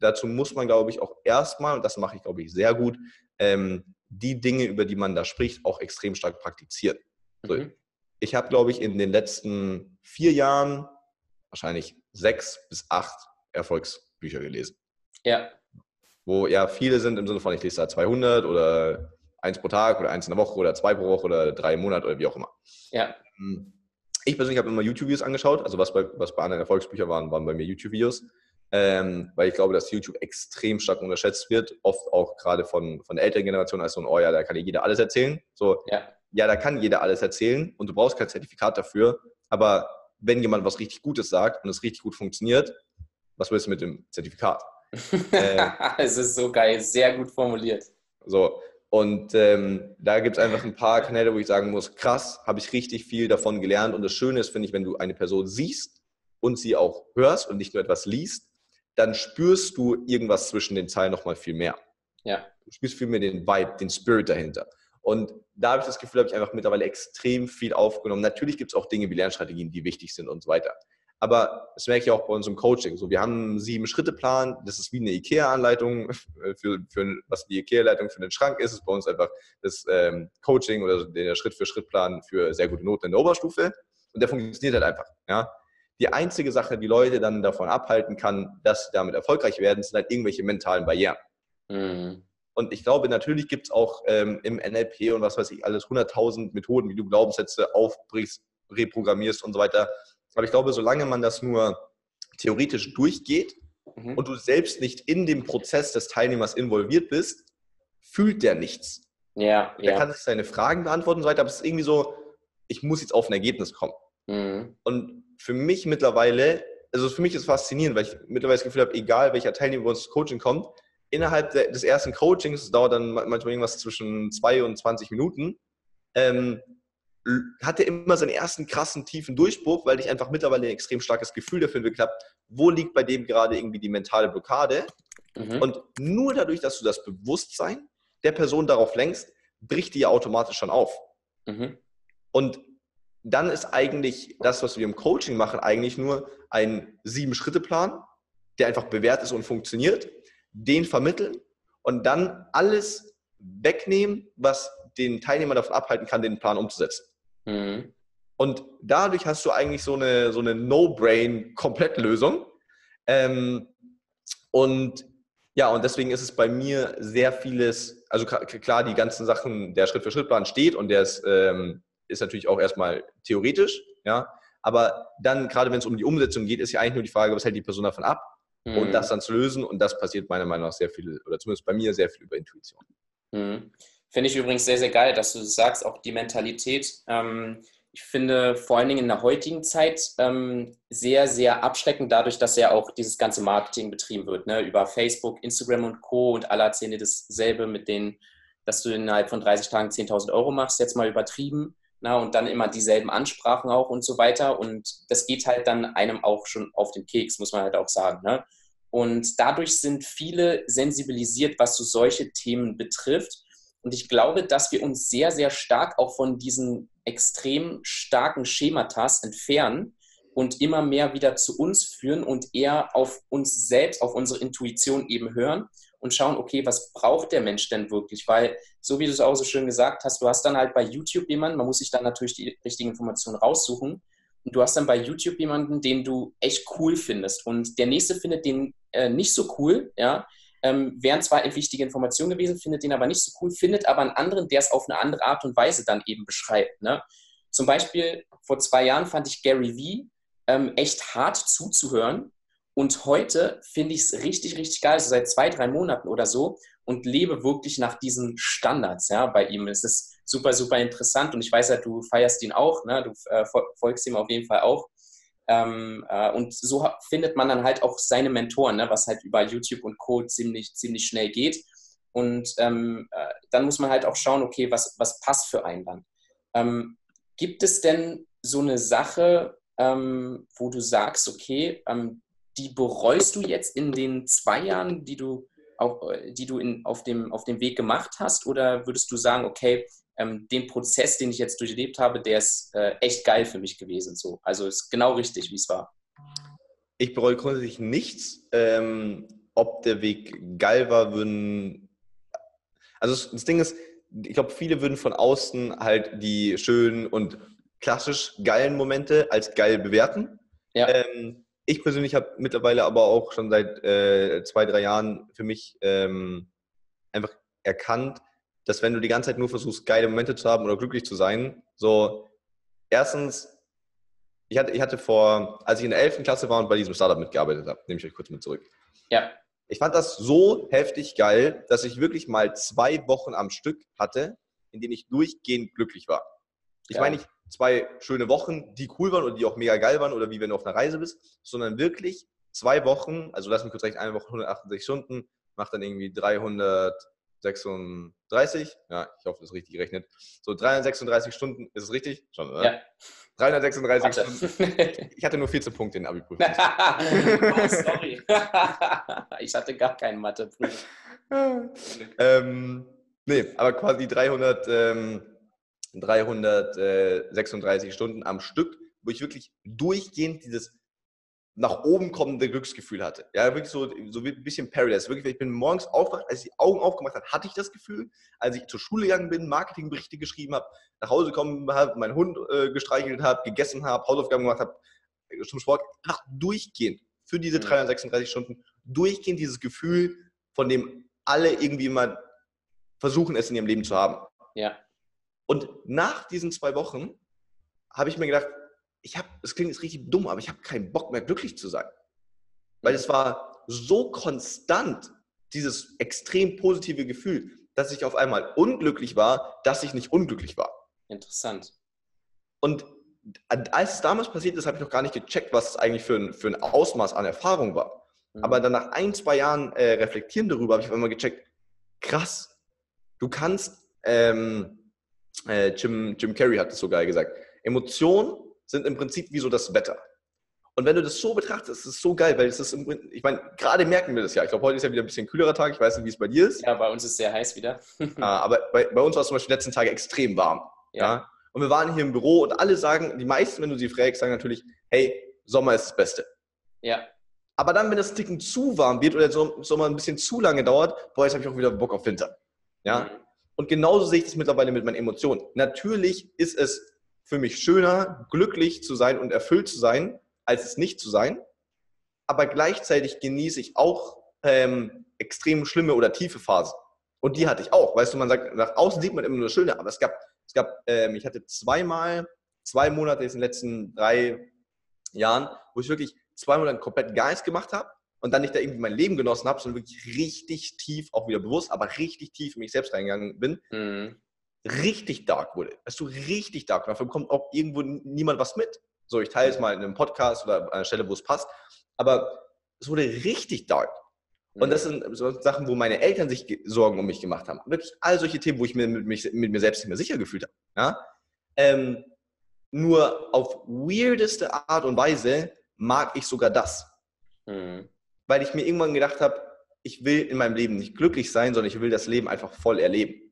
dazu muss man, glaube ich, auch erstmal, und das mache ich, glaube ich, sehr gut, die Dinge, über die man da spricht, auch extrem stark praktizieren. So. Ich habe, glaube ich, in den letzten 4 Jahren wahrscheinlich 6 bis 8 Erfolgsbücher gelesen. Ja. Wo ja viele sind im Sinne von, ich lese da 200 oder 1 pro Tag oder 1 in der Woche oder 2 pro Woche oder 3 im Monat oder wie auch immer. Ja. Ich persönlich habe immer YouTube-Videos angeschaut. Also was bei anderen Erfolgsbüchern waren bei mir YouTube-Videos. Weil ich glaube, dass YouTube extrem stark unterschätzt wird. Oft auch gerade von der älteren Generation als so ein, oh ja, da kann ja jeder alles erzählen. So. Ja. Ja, da kann jeder alles erzählen und du brauchst kein Zertifikat dafür, aber wenn jemand was richtig Gutes sagt und es richtig gut funktioniert, was willst du mit dem Zertifikat? Es ist so geil, sehr gut formuliert. So, und da gibt es einfach ein paar Kanäle, wo ich sagen muss, krass, habe ich richtig viel davon gelernt, und das Schöne ist, finde ich, wenn du eine Person siehst und sie auch hörst und nicht nur etwas liest, dann spürst du irgendwas zwischen den Zeilen nochmal viel mehr. Ja. Du spürst viel mehr den Vibe, den Spirit dahinter. Und da habe ich das Gefühl, habe ich einfach mittlerweile extrem viel aufgenommen. Natürlich gibt es auch Dinge wie Lernstrategien, die wichtig sind und so weiter. Aber das merke ich auch bei unserem Coaching. So, wir haben einen 7-Schritte-Plan. Das ist wie eine IKEA-Anleitung. Was die IKEA-Leitung für den Schrank ist, ist bei uns einfach das Coaching oder der Schritt-für-Schritt-Plan für sehr gute Noten in der Oberstufe. Und der funktioniert halt einfach. Ja? Die einzige Sache, die Leute dann davon abhalten kann, dass sie damit erfolgreich werden, sind halt irgendwelche mentalen Barrieren. Mhm. Und ich glaube, natürlich gibt es auch im NLP und was weiß ich alles 100.000 Methoden, wie du Glaubenssätze aufbrichst, reprogrammierst und so weiter. Aber ich glaube, solange man das nur theoretisch durchgeht und du selbst nicht in dem Prozess des Teilnehmers involviert bist, fühlt der nichts. Ja, der kann sich seine Fragen beantworten und so weiter, aber es ist irgendwie so, ich muss jetzt auf ein Ergebnis kommen. Mhm. Und für mich mittlerweile, also für mich ist es faszinierend, weil ich mittlerweile das Gefühl habe, egal welcher Teilnehmer bei uns ins Coaching kommt, innerhalb des ersten Coachings, das dauert dann manchmal irgendwas zwischen 2 und 20 Minuten, hat er immer seinen ersten krassen, tiefen Durchbruch, weil ich einfach mittlerweile ein extrem starkes Gefühl dafür entwickelt habe, wo liegt bei dem gerade irgendwie die mentale Blockade. Mhm. Und nur dadurch, dass du das Bewusstsein der Person darauf lenkst, bricht die ja automatisch schon auf. Mhm. Und dann ist eigentlich das, was wir im Coaching machen, eigentlich nur ein 7-Schritte-Plan, der einfach bewährt ist und funktioniert, den vermitteln und dann alles wegnehmen, was den Teilnehmer davon abhalten kann, den Plan umzusetzen. Mhm. Und dadurch hast du eigentlich so eine No-Brain-Komplettlösung. Und deswegen ist es bei mir sehr vieles, also klar, die ganzen Sachen, der Schritt-für-Schritt-Plan steht und der ist natürlich auch erstmal theoretisch, ja, aber dann, gerade wenn es um die Umsetzung geht, ist ja eigentlich nur die Frage, was hält die Person davon ab? Mhm. Und das dann zu lösen, und das passiert meiner Meinung nach sehr viel, oder zumindest bei mir sehr viel über Intuition. Mhm. Finde ich übrigens sehr, sehr geil, dass du das sagst, auch die Mentalität. Ich finde vor allen Dingen in der heutigen Zeit sehr, sehr abschreckend dadurch, dass ja auch dieses ganze Marketing betrieben wird, ne? Über Facebook, Instagram und Co. Und alle erzählen dir dasselbe mit denen, dass du innerhalb von 30 Tagen 10.000 Euro machst, jetzt mal übertrieben. Na, und dann immer dieselben Ansprachen auch und so weiter. Und das geht halt dann einem auch schon auf den Keks, muss man halt auch sagen, ne? Und dadurch sind viele sensibilisiert, was so solche Themen betrifft. Und ich glaube, dass wir uns sehr, sehr stark auch von diesen extrem starken Schematas entfernen und immer mehr wieder zu uns führen und eher auf uns selbst, auf unsere Intuition eben hören und schauen, okay, was braucht der Mensch denn wirklich? Weil, so wie du es auch so schön gesagt hast, du hast dann halt bei YouTube jemanden, man muss sich dann natürlich die richtigen Informationen raussuchen, und du hast dann bei YouTube jemanden, den du echt cool findest, und der Nächste findet den nicht so cool, ja, wären zwar wichtige Informationen gewesen, findet den aber nicht so cool, findet aber einen anderen, der es auf eine andere Art und Weise dann eben beschreibt, ne? Zum Beispiel vor 2 Jahren fand ich Gary Vee echt hart zuzuhören, und heute finde ich es richtig, richtig geil, also seit 2-3 Monaten oder so, und lebe wirklich nach diesen Standards, ja, bei ihm. Es ist super, super interessant, und ich weiß halt, du feierst ihn auch, ne? Du folgst ihm auf jeden Fall auch. Und so findet man dann halt auch seine Mentoren, ne, was halt über YouTube und Co. ziemlich, ziemlich schnell geht. Und dann muss man halt auch schauen, okay, was passt für einen dann. Gibt es denn so eine Sache, wo du sagst, okay, die bereust du jetzt in den 2 Jahren, die du auf dem Weg gemacht hast? Oder würdest du sagen, okay, den Prozess, den ich jetzt durchlebt habe, der ist echt geil für mich gewesen. So. Also ist genau richtig, wie es war. Ich bereue grundsätzlich nichts. Ob der Weg geil war, würden... Also das Ding ist, ich glaube, viele würden von außen halt die schönen und klassisch geilen Momente als geil bewerten. Ja. Ich persönlich habe mittlerweile aber auch schon seit 2-3 Jahren für mich einfach erkannt, dass wenn du die ganze Zeit nur versuchst, geile Momente zu haben oder glücklich zu sein, so, erstens, ich hatte als ich in der 11. Klasse war und bei diesem Startup mitgearbeitet habe, nehme ich euch kurz mit zurück. Ja. Ich fand das so heftig geil, dass ich wirklich mal 2 Wochen am Stück hatte, in denen ich durchgehend glücklich war. Ich meine nicht 2 schöne Wochen, die cool waren oder die auch mega geil waren oder wie wenn du auf einer Reise bist, sondern wirklich 2 Wochen, also lass mich kurz rechnen, eine Woche 168 Stunden, macht dann irgendwie 336, ja, ich hoffe, das ist richtig gerechnet. So 336 Stunden, ist es richtig? Schon, oder? Ja. 336 Stunden. Ich hatte nur 14 Punkte in der Abi-Prüfung. Oh, sorry. Ich hatte gar keinen Mathe-Prüfung. Aber quasi 336 Stunden am Stück, wo ich wirklich durchgehend dieses nach oben kommende Glücksgefühl hatte. Ja, wirklich so ein bisschen Paradise. Wirklich, ich bin morgens aufgewacht, als ich die Augen aufgemacht habe, hatte ich das Gefühl. Als ich zur Schule gegangen bin, Marketingberichte geschrieben habe, nach Hause gekommen habe, meinen Hund gestreichelt habe, gegessen habe, Hausaufgaben gemacht habe, zum Sport, einfach durchgehend für diese 336 Stunden, durchgehend dieses Gefühl, von dem alle irgendwie mal versuchen, es in ihrem Leben zu haben. Ja. Und nach diesen 2 Wochen habe ich mir gedacht, es klingt jetzt richtig dumm, aber ich habe keinen Bock mehr, glücklich zu sein. Weil es war so konstant, dieses extrem positive Gefühl, dass ich auf einmal unglücklich war, dass ich nicht unglücklich war. Interessant. Und als es damals passiert ist, habe ich noch gar nicht gecheckt, was es eigentlich für ein Ausmaß an Erfahrung war. Mhm. Aber dann nach 1, 2 Jahren reflektieren darüber, habe ich auf einmal gecheckt, krass, du kannst, Jim Carrey hat es so geil gesagt, Emotionen sind im Prinzip wie so das Wetter. Und wenn du das so betrachtest, ist es so geil, weil es ist ich meine, gerade merken wir das ja. Ich glaube, heute ist ja wieder ein bisschen kühlerer Tag. Ich weiß nicht, wie es bei dir ist. Ja, bei uns ist es sehr heiß wieder. Aber bei uns war es zum Beispiel die letzten Tage extrem warm. Ja. Ja. Und wir waren hier im Büro und alle sagen, die meisten, wenn du sie fragst, sagen natürlich, hey, Sommer ist das Beste. Ja. Aber dann, wenn es Ticken zu warm wird oder der Sommer ein bisschen zu lange dauert, boah, jetzt habe ich auch wieder Bock auf Winter. Ja. Mhm. Und genauso sehe ich das mittlerweile mit meinen Emotionen. Natürlich ist es für mich schöner, glücklich zu sein und erfüllt zu sein, als es nicht zu sein. Aber gleichzeitig genieße ich auch extrem schlimme oder tiefe Phasen. Und die hatte ich auch. Weißt du, man sagt, nach außen sieht man immer nur das Schöne, aber ich hatte 2 Monate in den letzten 3 Jahren, wo ich wirklich 2 Monate komplett gar nichts gemacht habe und dann nicht da irgendwie mein Leben genossen habe, sondern wirklich richtig tief, auch wieder bewusst, aber richtig tief in mich selbst reingegangen bin. Mhm. Richtig dark wurde. Weißt du, richtig dark. Dafür bekommt auch irgendwo niemand was mit. So, ich teile es mal in einem Podcast oder an einer Stelle, wo es passt. Aber es wurde richtig dark. Und das sind so Sachen, wo meine Eltern sich Sorgen um mich gemacht haben. Wirklich all solche Themen, wo ich mir mit mir selbst nicht mehr sicher gefühlt habe. Ja? Nur auf weirdeste Art und Weise mag ich sogar das. Mhm. Weil ich mir irgendwann gedacht habe, ich will in meinem Leben nicht glücklich sein, sondern ich will das Leben einfach voll erleben.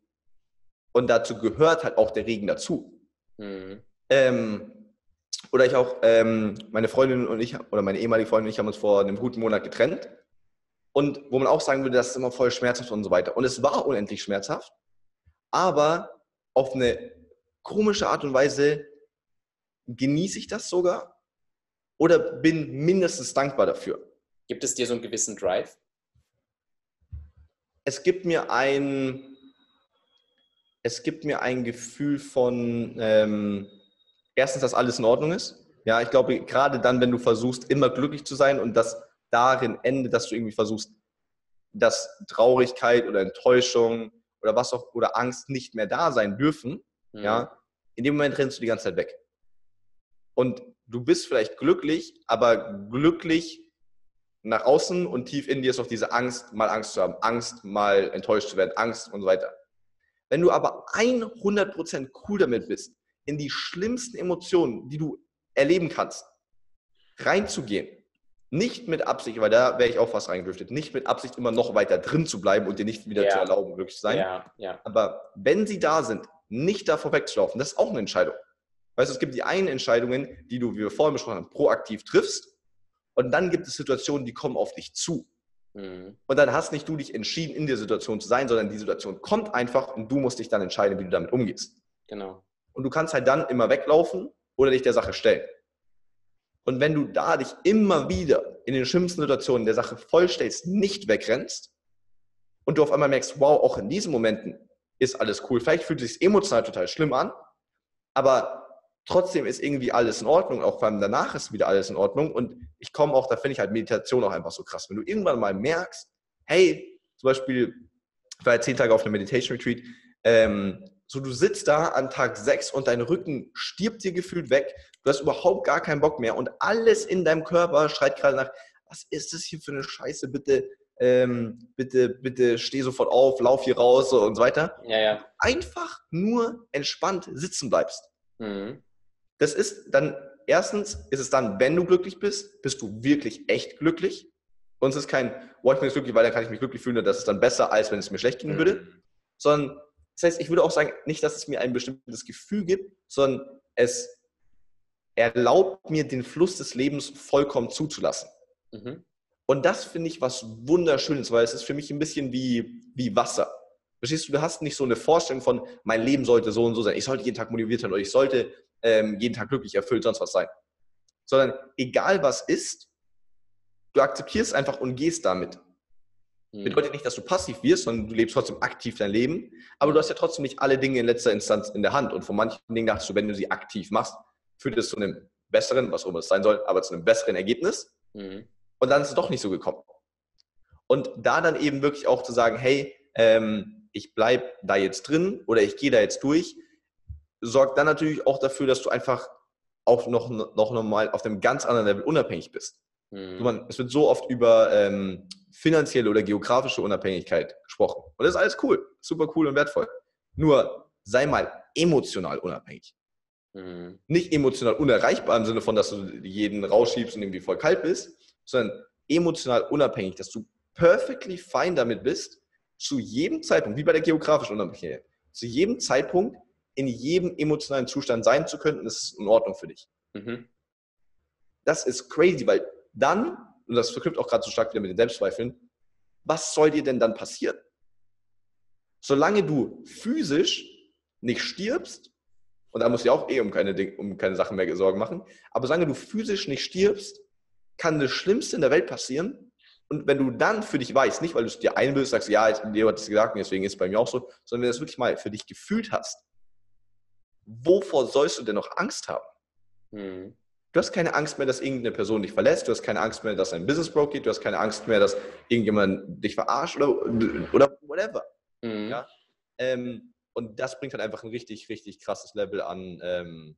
Und dazu gehört halt auch der Regen dazu. Mhm. Oder ich auch, meine Freundin und ich, oder meine ehemalige Freundin und ich haben uns vor einem guten Monat getrennt. Und wo man auch sagen würde, das ist immer voll schmerzhaft und so weiter. Und es war unendlich schmerzhaft, aber auf eine komische Art und Weise genieße ich das sogar oder bin mindestens dankbar dafür. Gibt es dir so einen gewissen Drive? Es gibt mir ein Gefühl von, erstens, dass alles in Ordnung ist. Ja, ich glaube, gerade dann, wenn du versuchst, immer glücklich zu sein und das darin endet, dass du irgendwie versuchst, dass Traurigkeit oder Enttäuschung oder was auch, oder Angst nicht mehr da sein dürfen, ja, in dem Moment rennst du die ganze Zeit weg. Und du bist vielleicht glücklich, aber glücklich nach außen und tief in dir ist auch diese Angst zu haben, Angst, mal enttäuscht zu werden, Angst und so weiter. Wenn du aber 100% cool damit bist, in die schlimmsten Emotionen, die du erleben kannst, reinzugehen, nicht mit Absicht, weil da wäre ich auch fast reingedriftet, nicht mit Absicht immer noch weiter drin zu bleiben und dir nicht wieder zu erlauben, glücklich zu sein. Ja, ja. Aber wenn sie da sind, nicht davor wegzulaufen, das ist auch eine Entscheidung. Weißt du, es gibt die einen Entscheidungen, die du, wie wir vorhin besprochen haben, proaktiv triffst und dann gibt es Situationen, die kommen auf dich zu. Und dann hast nicht du dich entschieden, in der Situation zu sein, sondern die Situation kommt einfach und du musst dich dann entscheiden, wie du damit umgehst. Genau. Und du kannst halt dann immer weglaufen oder dich der Sache stellen. Und wenn du da dich immer wieder in den schlimmsten Situationen der Sache vollstellst, nicht wegrennst und du auf einmal merkst, wow, auch in diesen Momenten ist alles cool. Vielleicht fühlt es sich emotional total schlimm an, aber trotzdem ist irgendwie alles in Ordnung, auch vor allem danach ist wieder alles in Ordnung und ich komme auch, da finde ich halt Meditation auch einfach so krass. Wenn du irgendwann mal merkst, hey, zum Beispiel, ich war ja 10 Tage auf einem Meditation Retreat, so du sitzt da an Tag 6 und dein Rücken stirbt dir gefühlt weg, du hast überhaupt gar keinen Bock mehr und alles in deinem Körper schreit gerade nach, was ist das hier für eine Scheiße, bitte steh sofort auf, lauf hier raus und so weiter. Ja, ja. Einfach nur entspannt sitzen bleibst. Mhm. Das ist dann, erstens ist es dann, wenn du glücklich bist, bist du wirklich echt glücklich. Und es ist kein, oh, ich bin jetzt glücklich, weil dann kann ich mich glücklich fühlen, das ist dann besser, als wenn es mir schlecht gehen würde. Sondern, das heißt, ich würde auch sagen, nicht, dass es mir ein bestimmtes Gefühl gibt, sondern es erlaubt mir, den Fluss des Lebens vollkommen zuzulassen. Mhm. Und das finde ich was Wunderschönes, weil es ist für mich ein bisschen wie Wasser. Verstehst du, du hast nicht so eine Vorstellung von, mein Leben sollte so und so sein, ich sollte jeden Tag motiviert sein oder ich sollte jeden Tag glücklich, erfüllt, sonst was sein. Sondern egal was ist, du akzeptierst einfach und gehst damit. Mhm. Bedeutet nicht, dass du passiv wirst, sondern du lebst trotzdem aktiv dein Leben, aber du hast ja trotzdem nicht alle Dinge in letzter Instanz in der Hand und von manchen Dingen dachtest du, wenn du sie aktiv machst, führt es zu einem besseren, was auch immer es sein soll, aber zu einem besseren Ergebnis. Mhm. Und dann ist es doch nicht so gekommen. Und da dann eben wirklich auch zu sagen, hey, ich bleibe da jetzt drin oder ich gehe da jetzt durch, sorgt dann natürlich auch dafür, dass du einfach auch noch mal auf einem ganz anderen Level unabhängig bist. Mhm. Es wird so oft über finanzielle oder geografische Unabhängigkeit gesprochen. Und das ist alles cool, super cool und wertvoll. Nur sei mal emotional unabhängig. Mhm. Nicht emotional unerreichbar im Sinne von, dass du jeden rausschiebst und irgendwie voll kalt bist, sondern emotional unabhängig, dass du perfectly fine damit bist, zu jedem Zeitpunkt, wie bei der geografischen Unabhängigkeit, zu jedem Zeitpunkt in jedem emotionalen Zustand sein zu können und es ist in Ordnung für dich. Mhm. Das ist crazy, weil dann, und das verknüpft auch gerade so stark wieder mit den Selbstzweifeln, was soll dir denn dann passieren? Solange du physisch nicht stirbst, und da musst du ja auch eh um keine Sachen mehr Sorgen machen, aber solange du physisch nicht stirbst, kann das Schlimmste in der Welt passieren. Und wenn du dann für dich weißt, nicht weil du es dir einbildest, sagst, ja, Leo hat es gesagt und deswegen ist es bei mir auch so, sondern wenn du es wirklich mal für dich gefühlt hast, wovor sollst du denn noch Angst haben? Mhm. Du hast keine Angst mehr, dass irgendeine Person dich verlässt, du hast keine Angst mehr, dass dein Business broke geht, du hast keine Angst mehr, dass irgendjemand dich verarscht oder whatever. Mhm. Ja? Und das bringt dann einfach ein richtig, richtig krasses Level an,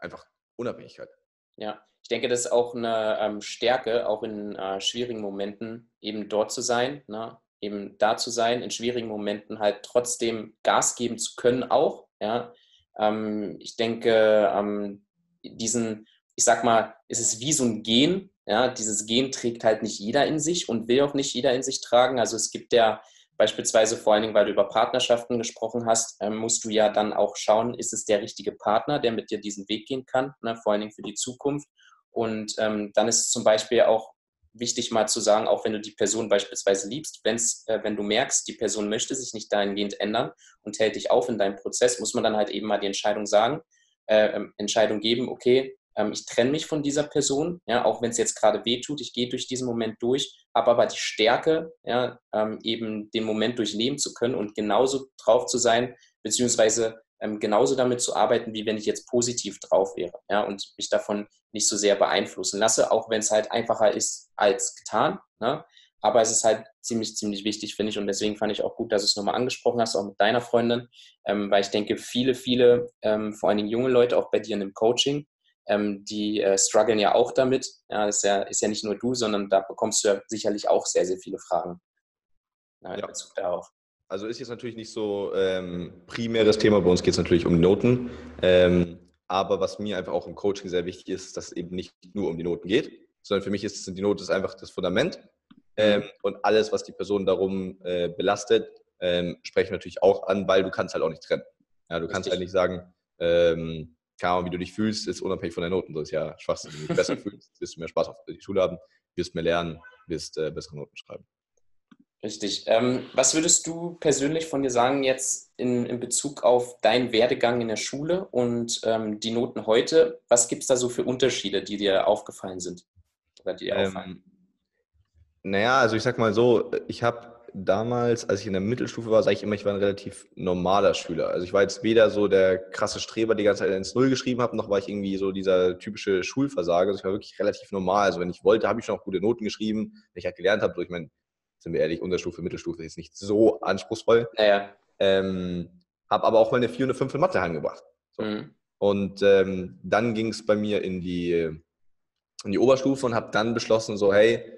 einfach Unabhängigkeit. Ja, ich denke, das ist auch eine Stärke, auch in schwierigen Momenten eben dort zu sein, ne? Eben da zu sein, in schwierigen Momenten halt trotzdem Gas geben zu können auch. Ja? Ich denke, es ist wie so ein Gen. Ja? Dieses Gen trägt halt nicht jeder in sich und will auch nicht jeder in sich tragen. Also es gibt ja beispielsweise, vor allen Dingen, weil du über Partnerschaften gesprochen hast, musst du ja dann auch schauen, ist es der richtige Partner, der mit dir diesen Weg gehen kann, ne? Vor allen Dingen für die Zukunft. Und dann ist es zum Beispiel auch wichtig, mal zu sagen, auch wenn du die Person beispielsweise liebst, wenn du merkst, die Person möchte sich nicht dahingehend ändern und hält dich auf in deinem Prozess, muss man dann halt eben mal die Entscheidung geben, okay, ich trenne mich von dieser Person, ja, auch wenn es jetzt gerade wehtut, ich gehe durch diesen Moment durch, habe aber die Stärke, ja, eben den Moment durchleben zu können und genauso drauf zu sein, beziehungsweise genauso damit zu arbeiten, wie wenn ich jetzt positiv drauf wäre, ja, und mich davon nicht so sehr beeinflussen lasse, auch wenn es halt einfacher ist als getan, ne? Aber es ist halt ziemlich, ziemlich wichtig, finde ich, und deswegen fand ich auch gut, dass du es nochmal angesprochen hast, auch mit deiner Freundin, weil ich denke, viele, vor allen Dingen junge Leute, auch bei dir in dem Coaching, die strugglen ja auch damit. Ja, das ist ja nicht nur du, sondern da bekommst du ja sicherlich auch sehr, sehr viele Fragen. Ja, in Bezug darauf. Also ist jetzt natürlich nicht so primäres Thema. Bei uns geht es natürlich um Noten. Aber was mir einfach auch im Coaching sehr wichtig ist, dass es eben nicht nur um die Noten geht, sondern für mich sind die Noten einfach das Fundament. Und alles, was die Person darum belastet, sprechen wir natürlich auch an, weil du kannst halt auch nicht trennen. Ja, du kannst halt nicht sagen, keine Ahnung, wie du dich fühlst, ist unabhängig von deinen Noten. Das ist ja Schwachsinn. Wenn du dich besser fühlst, wirst du mehr Spaß auf die Schule haben, wirst mehr lernen, wirst bessere Noten schreiben. Richtig. Was würdest du persönlich von dir sagen jetzt in Bezug auf deinen Werdegang in der Schule und die Noten heute? Was gibt es da so für Unterschiede, die dir aufgefallen sind? Oder die dir auffallen? Naja, also ich sag mal so, ich habe damals, als ich in der Mittelstufe war, sage ich immer, ich war ein relativ normaler Schüler. Also ich war jetzt weder so der krasse Streber, der die ganze Zeit 1-0 geschrieben hat, noch war ich irgendwie so dieser typische Schulversager. Also ich war wirklich relativ normal. Also wenn ich wollte, habe ich schon auch gute Noten geschrieben. Wenn ich halt gelernt habe, ich meine, sind wir ehrlich, Unterstufe, Mittelstufe ist nicht so anspruchsvoll. Naja. Habe aber auch mal eine 4 und eine 5 in Mathe heimgebracht. So. Mhm. Und dann ging es bei mir in die Oberstufe und habe dann beschlossen, so hey,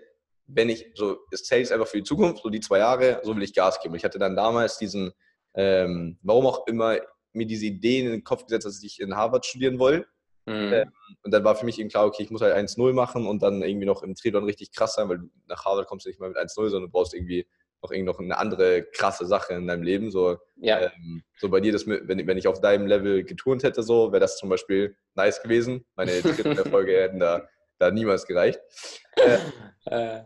wenn ich, so, es zählt einfach für die Zukunft, so die 2 Jahre, so will ich Gas geben. Ich hatte dann damals diesen, warum auch immer, mir diese Ideen in den Kopf gesetzt, dass ich in Harvard studieren wollte. Mhm. Und dann war für mich eben klar, okay, ich muss halt 1-0 machen und dann irgendwie noch im Triathlon richtig krass sein, weil nach Harvard kommst du nicht mal mit 1-0, sondern du brauchst irgendwie auch irgendwie noch eine andere krasse Sache in deinem Leben. So, ja. So bei dir, das, wenn ich auf deinem Level geturnt hätte, so wäre das zum Beispiel nice gewesen. Meine dritten Erfolge hätten da niemals gereicht.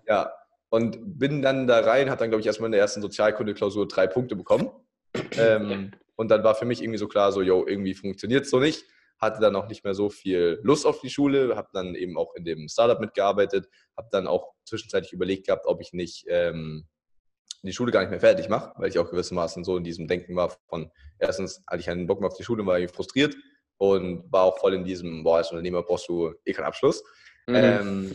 Ja, und bin dann da rein, hat dann, glaube ich, erstmal in der ersten Sozialkunde-Klausur 3 Punkte bekommen. Und dann war für mich irgendwie so klar, so, yo, irgendwie funktioniert es so nicht. Hatte dann auch nicht mehr so viel Lust auf die Schule, habe dann eben auch in dem Startup mitgearbeitet, habe dann auch zwischenzeitlich überlegt gehabt, ob ich nicht die Schule gar nicht mehr fertig mache, weil ich auch gewissermaßen so in diesem Denken war von, erstens hatte ich einen Bock mehr auf die Schule, war irgendwie frustriert und war auch voll in diesem, boah, als Unternehmer brauchst du eh keinen Abschluss. Mhm.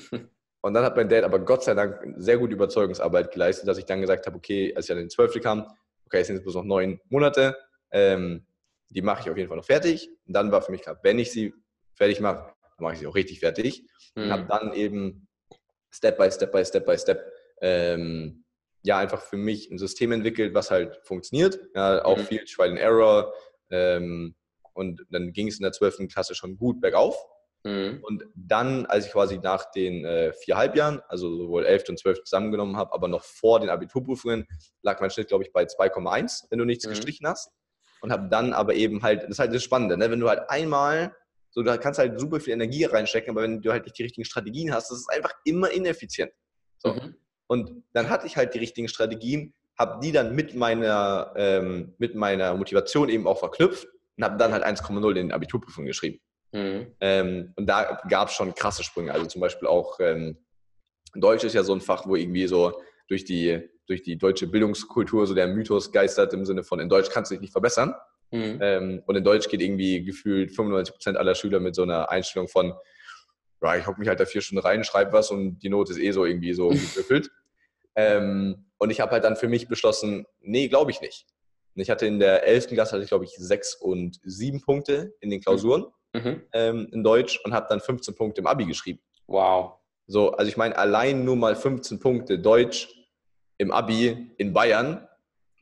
Und dann hat mein Dad aber Gott sei Dank sehr gute Überzeugungsarbeit geleistet, dass ich dann gesagt habe, okay, als ich an den 12. kam, okay, es sind jetzt bloß noch 9 Monate, die mache ich auf jeden Fall noch fertig. Und dann war für mich klar, wenn ich sie fertig mache, dann mache ich sie auch richtig fertig. Mhm. Und habe dann eben Step by Step ja einfach für mich ein System entwickelt, was halt funktioniert. Ja, auch viel Trial and Error. Und dann ging es in der 12. Klasse schon gut bergauf. Mhm. Und dann, als ich quasi nach den 4 Halbjahren, also sowohl 11. und 12. zusammengenommen habe, aber noch vor den Abiturprüfungen, lag mein Schnitt, glaube ich, bei 2,1, wenn du nichts gestrichen hast. Und habe dann aber eben halt, das ist halt das Spannende, ne? Wenn du halt einmal, so da kannst du halt super viel Energie reinstecken, aber wenn du halt nicht die richtigen Strategien hast, das ist einfach immer ineffizient. So. Mhm. Und dann hatte ich halt die richtigen Strategien, habe die dann mit meiner Motivation eben auch verknüpft und habe dann halt 1,0 in den Abiturprüfungen geschrieben. Mhm. Und da gab es schon krasse Sprünge. Also zum Beispiel auch, Deutsch ist ja so ein Fach, wo irgendwie so durch die deutsche Bildungskultur so der Mythos geistert im Sinne von, in Deutsch kannst du dich nicht verbessern. Mhm. Und in Deutsch geht irgendwie gefühlt 95% aller Schüler mit so einer Einstellung von, ja, ich hocke mich halt da 4 Stunden rein, schreibe was und die Note ist eh so irgendwie so gefüllt. Und ich habe halt dann für mich beschlossen, nee, glaube ich nicht. Und ich hatte in der 11. Klasse, glaube ich, 6 und 7 Punkte in den Klausuren in Deutsch und habe dann 15 Punkte im Abi geschrieben. Wow. So, also ich meine, allein nur mal 15 Punkte Deutsch im Abi in Bayern,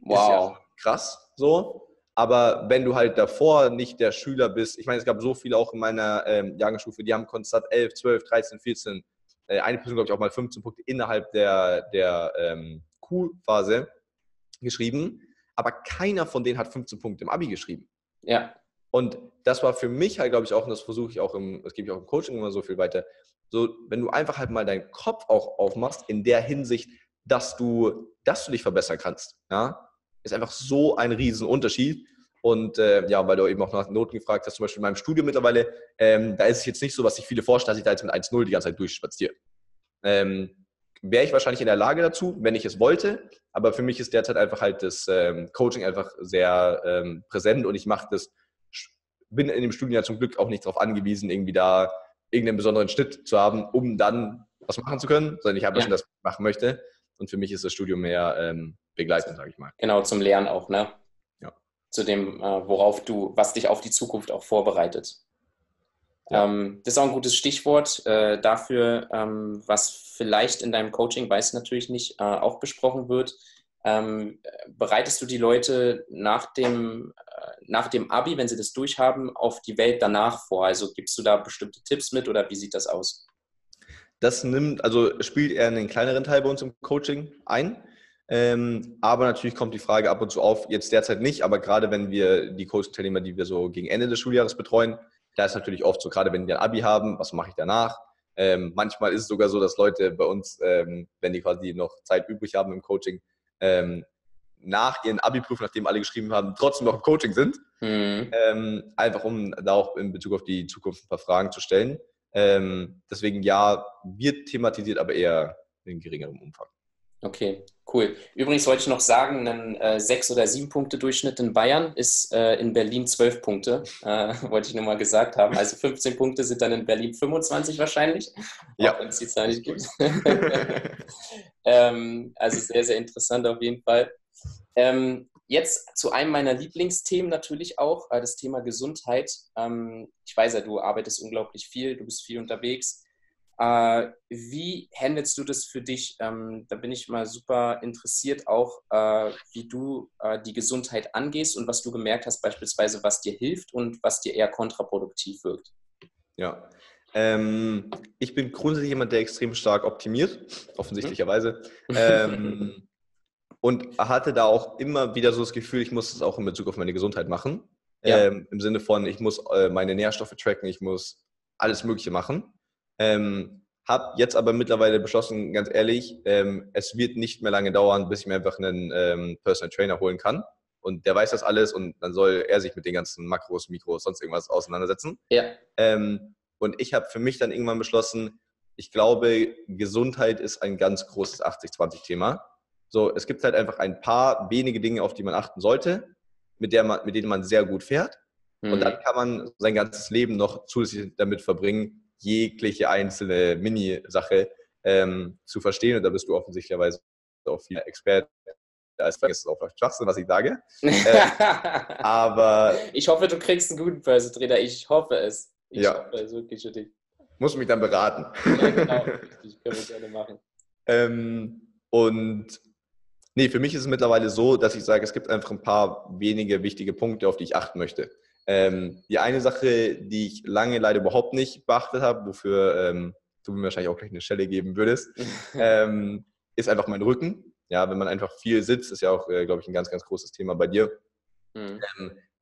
wow, ist ja krass so. Aber wenn du halt davor nicht der Schüler bist, ich meine, es gab so viele auch in meiner Jahrgangsstufe, die haben konstant 11, 12, 13, 14, eine Person, glaube ich, auch mal 15 Punkte innerhalb der Q-Phase geschrieben, aber keiner von denen hat 15 Punkte im Abi geschrieben. Ja. Und das war für mich halt, glaube ich, auch, und das versuche ich auch das gebe ich auch im Coaching immer so viel weiter, so, wenn du einfach halt mal deinen Kopf auch aufmachst, in der Hinsicht, dass du dich verbessern kannst, ja, ist einfach so ein Riesenunterschied. Und ja, weil du eben auch nach Noten gefragt hast, zum Beispiel in meinem Studium mittlerweile, da ist es jetzt nicht so, was sich viele vorstellen, dass ich da jetzt mit 1,0 die ganze Zeit durchspaziere. Wäre ich wahrscheinlich in der Lage dazu, wenn ich es wollte, aber für mich ist derzeit einfach halt das Coaching einfach sehr präsent und ich mache das, bin in dem Studium ja zum Glück auch nicht darauf angewiesen, irgendwie da irgendeinen besonderen Schnitt zu haben, um dann was machen zu können, sondern ich habe schon das, was ich machen möchte. Und für mich ist das Studium mehr begleitend, sage ich mal. Genau, zum Lernen auch, ne? Ja. Zu dem, was dich auf die Zukunft auch vorbereitet. Ja. Das ist auch ein gutes Stichwort dafür, was vielleicht in deinem Coaching, weiß natürlich nicht, auch besprochen wird. Bereitest du die Leute nach dem Abi, wenn sie das durchhaben, auf die Welt danach vor? Also gibst du da bestimmte Tipps mit oder wie sieht das aus? Das spielt eher einen kleineren Teil bei uns im Coaching ein. Aber natürlich kommt die Frage ab und zu auf, jetzt derzeit nicht, aber gerade wenn wir die Coaching-Teilnehmer, die wir so gegen Ende des Schuljahres betreuen, da ist natürlich oft so, gerade wenn die ein Abi haben, was mache ich danach? Manchmal ist es sogar so, dass Leute bei uns, wenn die quasi noch Zeit übrig haben im Coaching, nach ihren Abi-Prüfen, nachdem alle geschrieben haben, trotzdem noch im Coaching sind. Mhm. Einfach um da auch in Bezug auf die Zukunft ein paar Fragen zu stellen. Deswegen ja, wird thematisiert, aber eher in geringerem Umfang. Okay, cool. Übrigens wollte ich noch sagen, ein 6- oder 7 Punkte-Durchschnitt in Bayern ist in Berlin 12 Punkte, wollte ich nur mal gesagt haben. Also 15 Punkte sind dann in Berlin 25 wahrscheinlich, ja, wenn es die Zahl nicht gibt. Also sehr, sehr interessant auf jeden Fall. Jetzt zu einem meiner Lieblingsthemen natürlich auch, das Thema Gesundheit. Ich weiß ja, du arbeitest unglaublich viel, du bist viel unterwegs. Wie handelst du das für dich? Da bin ich mal super interessiert auch, wie du die Gesundheit angehst und was du gemerkt hast beispielsweise, was dir hilft und was dir eher kontraproduktiv wirkt. Ja, ich bin grundsätzlich jemand, der extrem stark optimiert, offensichtlicherweise. Und hatte da auch immer wieder so das Gefühl, ich muss es auch in Bezug auf meine Gesundheit machen. Ja. Im Sinne von, ich muss meine Nährstoffe tracken, ich muss alles Mögliche machen. Habe jetzt aber mittlerweile beschlossen, ganz ehrlich, es wird nicht mehr lange dauern, bis ich mir einfach einen Personal Trainer holen kann. Und der weiß das alles und dann soll er sich mit den ganzen Makros, Mikros, sonst irgendwas auseinandersetzen. Ja. Und ich habe für mich dann irgendwann beschlossen, ich glaube, Gesundheit ist ein ganz großes 80-20-Thema. So, es gibt halt einfach ein paar wenige Dinge, auf die man achten sollte, mit denen man sehr gut fährt. Mhm. Und dann kann man sein ganzes Leben noch zusätzlich damit verbringen, jegliche einzelne Mini-Sache zu verstehen. Und da bist du offensichtlicherweise auch viel Experte. Da ist es auch Schwachsinn, was ich sage. Aber ich hoffe, du kriegst einen guten Personal-Trainer. Ich hoffe es. Ich hoffe es wirklich für dich. Muss mich dann beraten. Ja, genau. Richtig. Können wir gerne machen. Für mich ist es mittlerweile so, dass ich sage, es gibt einfach ein paar wenige wichtige Punkte, auf die ich achten möchte. Die eine Sache, die ich lange leider überhaupt nicht beachtet habe, wofür du mir wahrscheinlich auch gleich eine Schelle geben würdest, ist einfach mein Rücken. Ja, wenn man einfach viel sitzt, ist ja auch, glaube ich, ein ganz, ganz großes Thema bei dir,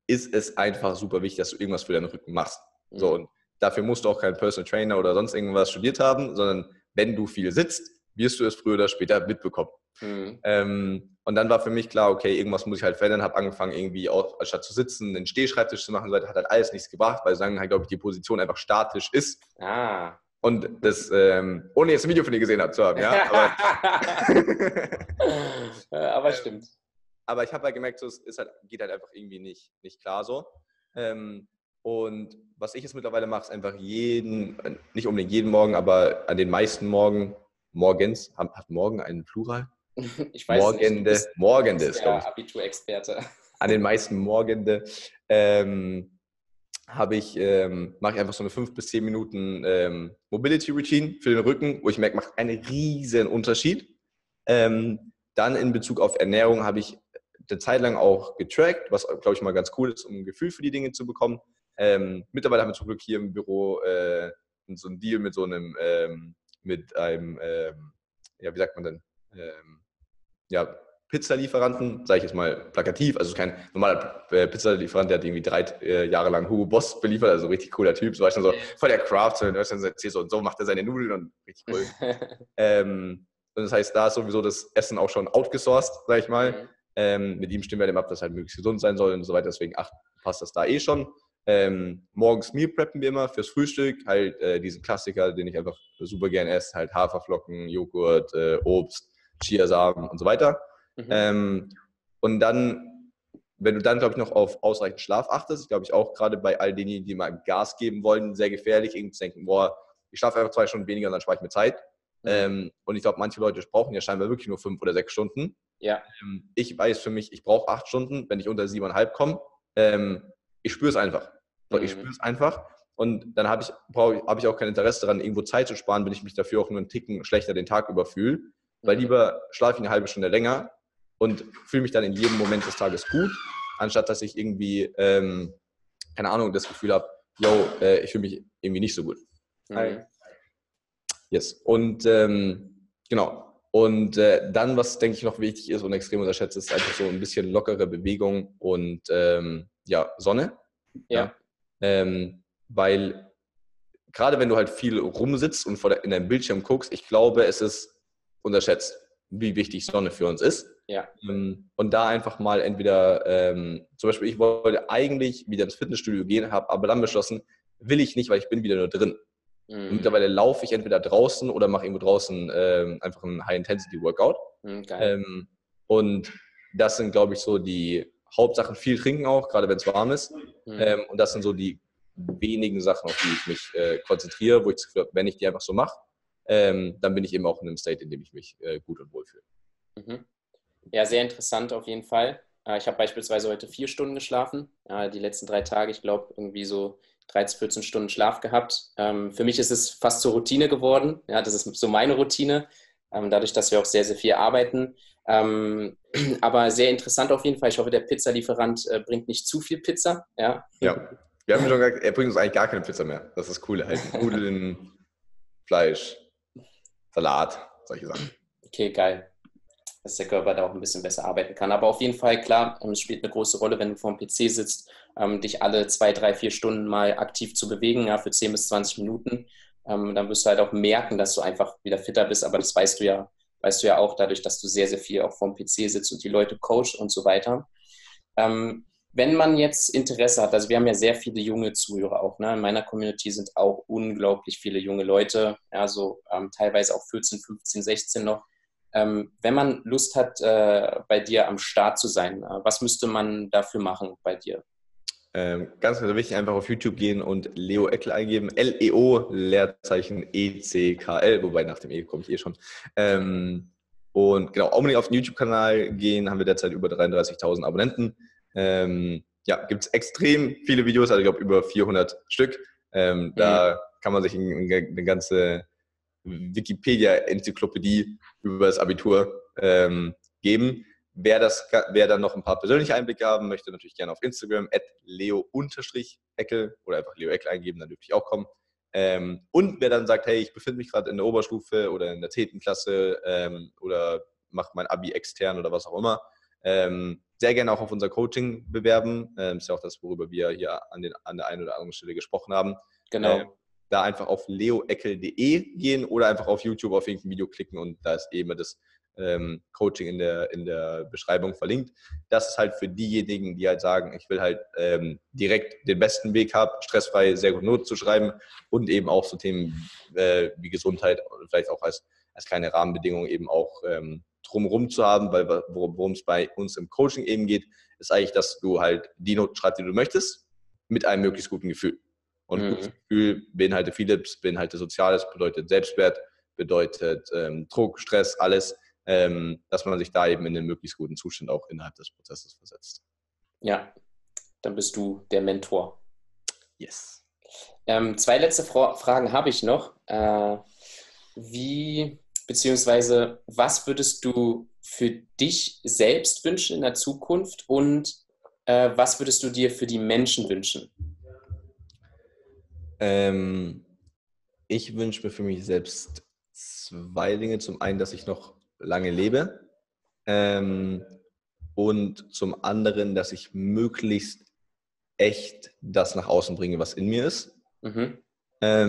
ist es einfach super wichtig, dass du irgendwas für deinen Rücken machst. Mhm. So, und dafür musst du auch keinen Personal Trainer oder sonst irgendwas studiert haben, sondern wenn du viel sitzt, wirst du es früher oder später mitbekommen. Mhm. Und dann war für mich klar, okay, irgendwas muss ich halt verändern, habe angefangen irgendwie auch, anstatt zu sitzen, einen Stehschreibtisch zu machen, so, hat halt alles nichts gebracht, weil sagen halt, glaube ich, die Position einfach statisch ist. Ah. Und das, ohne jetzt ein Video von dir gesehen zu haben, ja. Aber stimmt. Aber ich habe halt gemerkt, so, es ist halt, geht halt einfach irgendwie nicht klar so. Und was ich jetzt mittlerweile mache, ist einfach nicht unbedingt jeden Morgen, aber an den meisten Morgens, hat morgen einen Plural? Ich weiß nicht. Morgende ist, glaube ich. Abitur-Experte. An den meisten Morgende mache ich einfach so eine 5 bis 10 Minuten Mobility-Routine für den Rücken, wo ich merke, macht einen riesen Unterschied. Dann in Bezug auf Ernährung habe ich eine Zeit lang auch getrackt, was, glaube ich, mal ganz cool ist, um ein Gefühl für die Dinge zu bekommen. Mittlerweile haben wir zum Glück hier im Büro so einen Deal mit einem Pizzalieferanten, sage ich jetzt mal plakativ, also kein normaler Pizzalieferant, der hat irgendwie 3 Jahre lang Hugo Boss beliefert, also richtig cooler Typ, so war ich dann so, voll der Craft, so macht er seine Nudeln und richtig cool. Und das heißt, da ist sowieso das Essen auch schon outgesourced, sage ich mal. Mhm. Mit ihm stimmen wir dem ab, dass halt möglichst gesund sein soll und so weiter, deswegen passt das da eh schon. Morgens Meal preppen wir immer fürs Frühstück, halt diesen Klassiker, den ich einfach super gerne esse, halt Haferflocken, Joghurt, Obst, Chiasamen und so weiter. Mhm. Und dann, wenn du dann, glaube ich, noch auf ausreichend Schlaf achtest, glaube ich auch gerade bei all denen, die mal Gas geben wollen, sehr gefährlich, irgendwie zu denken, boah, ich schlafe einfach 2 Stunden weniger und dann spare ich mir Zeit. Mhm. Und ich glaube, manche Leute brauchen ja scheinbar wirklich nur 5 oder 6 Stunden. Ja. Ich weiß für mich, ich brauche 8 Stunden, wenn ich unter 7,5 komme. Ich spüre es einfach. So, ich spüre es einfach und dann habe ich auch kein Interesse daran, irgendwo Zeit zu sparen, wenn ich mich dafür auch nur einen Ticken schlechter den Tag über fühle, weil lieber schlafe ich eine halbe Stunde länger und fühle mich dann in jedem Moment des Tages gut, anstatt dass ich irgendwie, keine Ahnung, das Gefühl habe, ich fühle mich irgendwie nicht so gut. Mhm. Yes. Und genau. Und dann, was denke ich noch wichtig ist und extrem unterschätzt, ist einfach so ein bisschen lockere Bewegung und Sonne. Ja. Weil gerade wenn du halt viel rumsitzt und in deinem Bildschirm guckst, ich glaube, es ist unterschätzt, wie wichtig Sonne für uns ist. Ja. Und da einfach mal entweder, zum Beispiel, ich wollte eigentlich wieder ins Fitnessstudio gehen, habe aber dann beschlossen, will ich nicht, weil ich bin wieder nur drin. Mhm. Mittlerweile laufe ich entweder draußen oder mache irgendwo draußen einfach einen High-Intensity-Workout. Mhm, und das sind, glaube ich, so die Hauptsachen, viel trinken auch, gerade wenn es warm ist. Mhm. Und das sind so die wenigen Sachen, auf die ich mich konzentriere, wo ich das Gefühl habe, wenn ich die einfach so mache, dann bin ich eben auch in einem State, in dem ich mich gut und wohl fühle. Mhm. Ja, sehr interessant auf jeden Fall. Ich habe beispielsweise heute 4 Stunden geschlafen. Die letzten 3 Tage, ich glaube, irgendwie so 13, 14 Stunden Schlaf gehabt. Für mich ist es fast zur Routine geworden. Ja, das ist so meine Routine, dadurch, dass wir auch sehr, sehr viel arbeiten. Aber sehr interessant auf jeden Fall. Ich hoffe, der Pizzalieferant bringt nicht zu viel Pizza. Ja. Wir haben schon gesagt, er bringt uns eigentlich gar keine Pizza mehr. Das ist cool. Halt Nudeln, Fleisch, Salat, solche Sachen. Okay, geil. dass der Körper da auch ein bisschen besser arbeiten kann. Aber auf jeden Fall, klar, es spielt eine große Rolle, wenn du vor dem PC sitzt, dich alle 2, 3, 4 Stunden mal aktiv zu bewegen, ja, für 10 bis 20 Minuten. Dann wirst du halt auch merken, dass du einfach wieder fitter bist. Aber das weißt du ja auch dadurch, dass du sehr, sehr viel auch vor dem PC sitzt und die Leute coachst und so weiter. Wenn man jetzt Interesse hat, also wir haben ja sehr viele junge Zuhörer auch, ne? In meiner Community sind auch unglaublich viele junge Leute, also teilweise auch 14, 15, 16 noch. Wenn man Lust hat, bei dir am Start zu sein, was müsste man dafür machen bei dir? Ganz, ganz wichtig, einfach auf YouTube gehen und Leo Eckl eingeben. LEO_ECKL, wobei nach dem E komme ich eh schon. Und genau, unbedingt auf den YouTube-Kanal gehen, haben wir derzeit über 33.000 Abonnenten. Ja, gibt es extrem viele Videos, also ich glaube über 400 Stück. Da kann man sich eine ganze Wikipedia-Enzyklopädie über das Abitur geben. Wer dann noch ein paar persönliche Einblicke haben möchte, natürlich gerne auf Instagram @leo_eckel oder einfach Leo Eckl eingeben, dann dürfte ich auch kommen. Und wer dann sagt, hey, ich befinde mich gerade in der Oberstufe oder in der 10. Klasse oder mache mein Abi extern oder was auch immer, sehr gerne auch auf unser Coaching bewerben. Ist ja auch das, worüber wir hier an der einen oder anderen Stelle gesprochen haben. Genau. Da einfach auf leoeckl.de gehen oder einfach auf YouTube auf irgendein Video klicken und da ist eben das Coaching in der Beschreibung verlinkt. Das ist halt für diejenigen, die halt sagen, ich will halt direkt den besten Weg haben, stressfrei sehr gut Noten zu schreiben und eben auch so Themen wie Gesundheit und vielleicht auch als kleine Rahmenbedingung eben auch drumherum zu haben, weil worum es bei uns im Coaching eben geht, ist eigentlich, dass du halt die Noten schreibst, die du möchtest, mit einem möglichst guten Gefühl. Und gutes Gefühl beinhaltet vieles, beinhaltet Soziales, bedeutet Selbstwert, bedeutet Druck, Stress, alles, dass man sich da eben in den möglichst guten Zustand auch innerhalb des Prozesses versetzt. Ja, dann bist du der Mentor. Yes. 2 letzte Fragen habe ich noch. Beziehungsweise, was würdest du für dich selbst wünschen in der Zukunft und was würdest du dir für die Menschen wünschen? Ich wünsche mir für mich selbst 2 Dinge. Zum einen, dass ich noch lange lebe und zum anderen, dass ich möglichst echt das nach außen bringe, was in mir ist. Einfach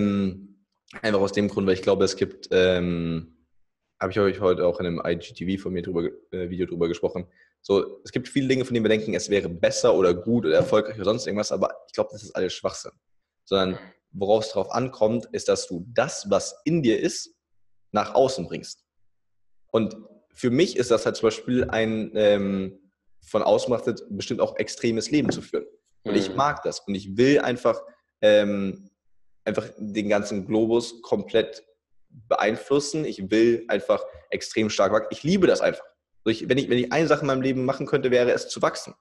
aus dem Grund, weil ich glaube, es gibt... habe ich euch heute auch in einem IGTV von mir Video drüber gesprochen. So, es gibt viele Dinge, von denen wir denken, es wäre besser oder gut oder erfolgreich oder sonst irgendwas, aber ich glaube, das ist alles Schwachsinn. Sondern worauf es drauf ankommt, ist, dass du das, was in dir ist, nach außen bringst. Und für mich ist das halt zum Beispiel ein von außen betrachtet bestimmt auch extremes Leben zu führen. Und ich mag das. Und ich will einfach den ganzen Globus komplett beeinflussen. Ich will einfach extrem stark wachsen. Ich liebe das einfach. Wenn ich eine Sache in meinem Leben machen könnte, wäre es zu wachsen.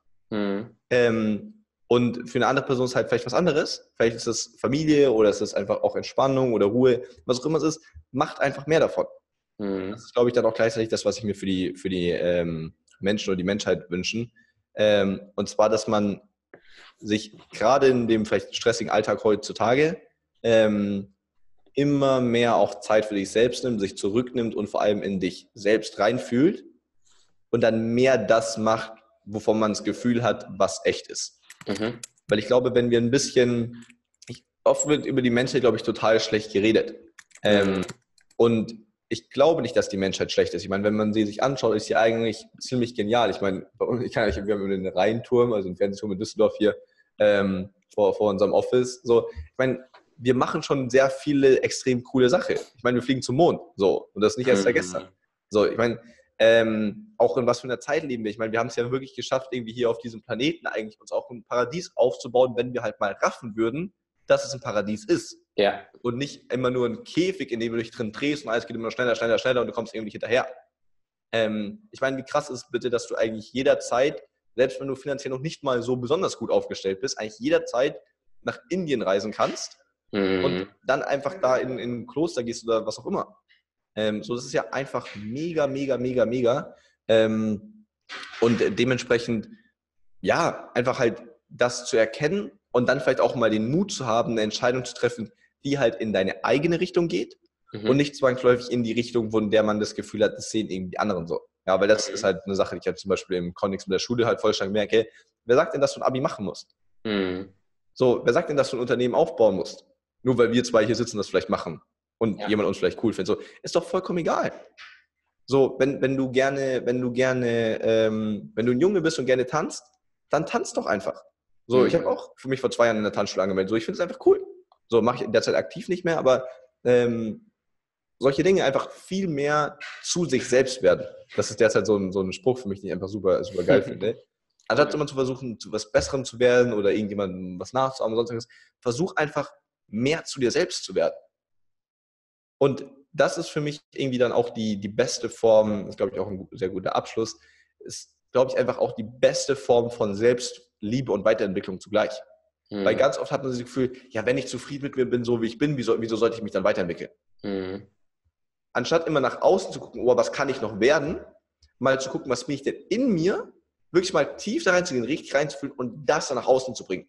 Und für eine andere Person ist halt vielleicht was anderes. Vielleicht ist es Familie oder es ist einfach auch Entspannung oder Ruhe. Was auch immer es ist, macht einfach mehr davon. Das ist, glaube ich, dann auch gleichzeitig das, was ich mir für die Menschen oder die Menschheit wünschen. Und zwar, dass man sich gerade in dem vielleicht stressigen Alltag heutzutage immer mehr auch Zeit für dich selbst nimmt, sich zurücknimmt und vor allem in dich selbst reinfühlt und dann mehr das macht, wovon man das Gefühl hat, was echt ist. Weil ich glaube, wenn wir ein bisschen, oft wird über die Menschheit, glaube ich, total schlecht geredet. Und ich glaube nicht, dass die Menschheit schlecht ist. Ich meine, wenn man sie sich anschaut, ist sie eigentlich ziemlich genial. Ich meine, wir haben den Rheinturm, also den Fernsehturm in Düsseldorf hier vor unserem Office. So, ich meine, wir machen schon sehr viele extrem coole Sachen. Ich meine, wir fliegen zum Mond, so, und das nicht erst seit gestern. So, ich meine, auch in was für einer Zeit leben wir. Ich meine, wir haben es ja wirklich geschafft, irgendwie hier auf diesem Planeten eigentlich uns auch ein Paradies aufzubauen, wenn wir halt mal raffen würden, dass es ein Paradies ist. Ja. Und nicht immer nur ein Käfig, in dem du dich drin drehst und alles geht immer schneller, schneller, schneller und du kommst irgendwie nicht hinterher. Ich meine, wie krass ist bitte, dass du eigentlich jederzeit, selbst wenn du finanziell noch nicht mal so besonders gut aufgestellt bist, eigentlich jederzeit nach Indien reisen kannst und dann einfach da in ein Kloster gehst oder was auch immer. So, das ist ja einfach mega, mega, mega, mega. Und dementsprechend, ja, einfach halt das zu erkennen und dann vielleicht auch mal den Mut zu haben, eine Entscheidung zu treffen, die halt in deine eigene Richtung geht und nicht zwangsläufig in die Richtung, von der man das Gefühl hat, das sehen irgendwie die anderen so. Ja, weil das ist halt eine Sache, die ich halt zum Beispiel im Kontext mit der Schule halt voll stark merke. Wer sagt denn, dass du ein Abi machen musst? Mhm. So, wer sagt denn, dass du ein Unternehmen aufbauen musst? Nur weil wir zwei hier sitzen, das vielleicht machen und jemand uns vielleicht cool findet. So, ist doch vollkommen egal. So, wenn du ein Junge bist und gerne tanzt, dann tanz doch einfach. So, ich habe auch für mich vor 2 Jahren in der Tanzschule angemeldet. So, ich finde es einfach cool. So, mache ich derzeit aktiv nicht mehr, aber solche Dinge einfach viel mehr zu sich selbst werden. Das ist derzeit so ein Spruch für mich, den ich einfach super, super geil finde. Anstatt immer zu versuchen, zu was Besserem zu werden oder irgendjemandem was nachzuahmen oder sonstiges, versuch einfach mehr zu dir selbst zu werden. Und das ist für mich irgendwie dann auch die beste Form, das ist, glaube ich, auch ein sehr guter Abschluss, ist, glaube ich, einfach auch die beste Form von Selbstliebe und Weiterentwicklung zugleich. Mhm. Weil ganz oft hat man das Gefühl, ja, wenn ich zufrieden mit mir bin, so wie ich bin, wieso sollte ich mich dann weiterentwickeln? Mhm. Anstatt immer nach außen zu gucken, oh, was kann ich noch werden, mal zu gucken, was bin ich denn in mir, wirklich mal tief da reinzugehen, richtig reinzufühlen und das dann nach außen zu bringen.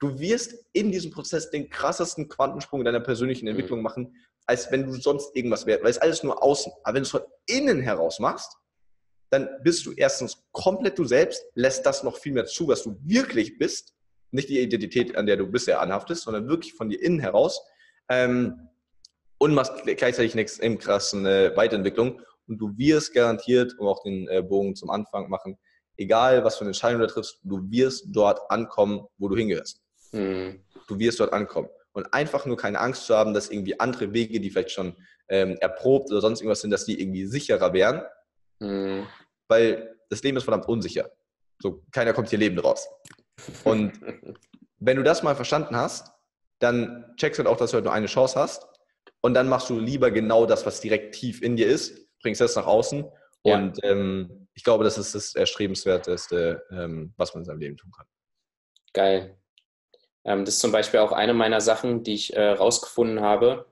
Du wirst in diesem Prozess den krassesten Quantensprung deiner persönlichen Entwicklung machen, als wenn du sonst irgendwas wärst, weil es alles nur außen. Aber wenn du es von innen heraus machst, dann bist du erstens komplett du selbst, lässt das noch viel mehr zu, was du wirklich bist, nicht die Identität, an der du bisher anhaftest, sondern wirklich von dir innen heraus und machst gleichzeitig nichts im krassen Weiterentwicklung und du wirst garantiert, um auch den Bogen zum Anfang machen, egal was für eine Entscheidung du triffst, du wirst dort ankommen, wo du hingehörst. Mhm. Du wirst dort ankommen. Und einfach nur keine Angst zu haben, dass irgendwie andere Wege, die vielleicht schon erprobt oder sonst irgendwas sind, dass die irgendwie sicherer wären. Mhm. Weil das Leben ist verdammt unsicher. So, keiner kommt hier lebend raus. Und wenn du das mal verstanden hast, dann checkst du halt auch, dass du halt nur eine Chance hast. Und dann machst du lieber genau das, was direkt tief in dir ist, bringst das nach außen. Ja. Und ich glaube, das ist das Erstrebenswerteste, was man in seinem Leben tun kann. Geil. Das ist zum Beispiel auch eine meiner Sachen, die ich rausgefunden habe,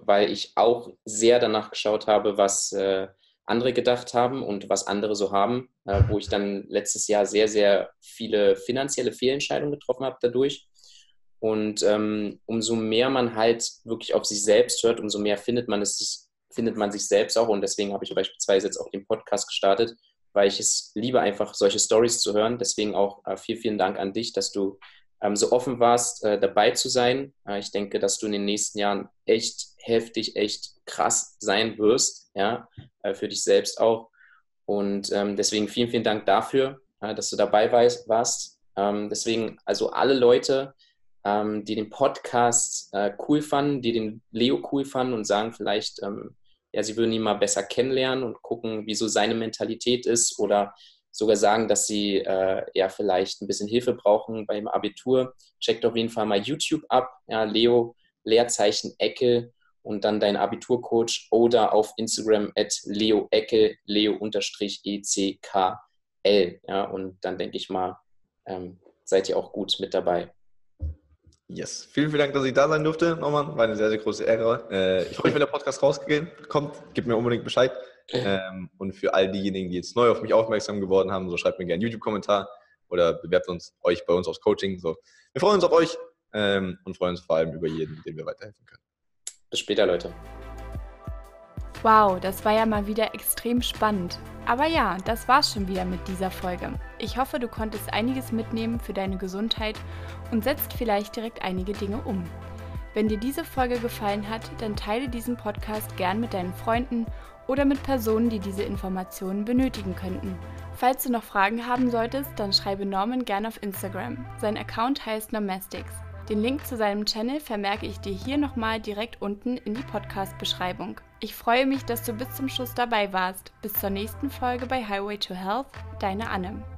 weil ich auch sehr danach geschaut habe, was andere gedacht haben und was andere so haben, wo ich dann letztes Jahr sehr, sehr viele finanzielle Fehlentscheidungen getroffen habe dadurch. Und umso mehr man halt wirklich auf sich selbst hört, umso mehr findet man sich selbst auch. Und deswegen habe ich beispielsweise jetzt auch den Podcast gestartet, weil ich es liebe, einfach solche Storys zu hören. Deswegen auch vielen, vielen Dank an dich, dass du so offen warst, dabei zu sein. Ich denke, dass du in den nächsten Jahren echt heftig, echt krass sein wirst, ja, für dich selbst auch. Und deswegen vielen, vielen Dank dafür, dass du dabei warst. Deswegen, also alle Leute, die den Podcast cool fanden, die den Leo cool fanden und sagen vielleicht, ja, sie würden ihn mal besser kennenlernen und gucken, wie so seine Mentalität ist oder sogar sagen, dass sie ja vielleicht ein bisschen Hilfe brauchen beim Abitur. Checkt auf jeden Fall mal YouTube ab, ja, Leo, Leerzeichen Eckl und dann dein Abiturcoach oder auf Instagram @Leo Eckl, Leo_ECKL. Ja, und dann denke ich mal, seid ihr auch gut mit dabei. Yes. Vielen, vielen Dank, dass ich da sein durfte, Norman. War eine sehr, sehr große Ehre. Ich freue mich, wenn der Podcast rauskommt. Gebt mir unbedingt Bescheid. Und für all diejenigen, die jetzt neu auf mich aufmerksam geworden haben, so schreibt mir gerne einen YouTube-Kommentar oder bewerbt euch bei uns aufs Coaching. So. Wir freuen uns auf euch und freuen uns vor allem über jeden, dem wir weiterhelfen können. Bis später, Leute. Wow, das war ja mal wieder extrem spannend. Aber ja, das war's schon wieder mit dieser Folge. Ich hoffe, du konntest einiges mitnehmen für deine Gesundheit und setzt vielleicht direkt einige Dinge um. Wenn dir diese Folge gefallen hat, dann teile diesen Podcast gern mit deinen Freunden oder mit Personen, die diese Informationen benötigen könnten. Falls du noch Fragen haben solltest, dann schreibe Norman gern auf Instagram. Sein Account heißt normastics. Den Link zu seinem Channel vermerke ich dir hier nochmal direkt unten in die Podcast-Beschreibung. Ich freue mich, dass du bis zum Schluss dabei warst. Bis zur nächsten Folge bei Highway to Health, deine Anne.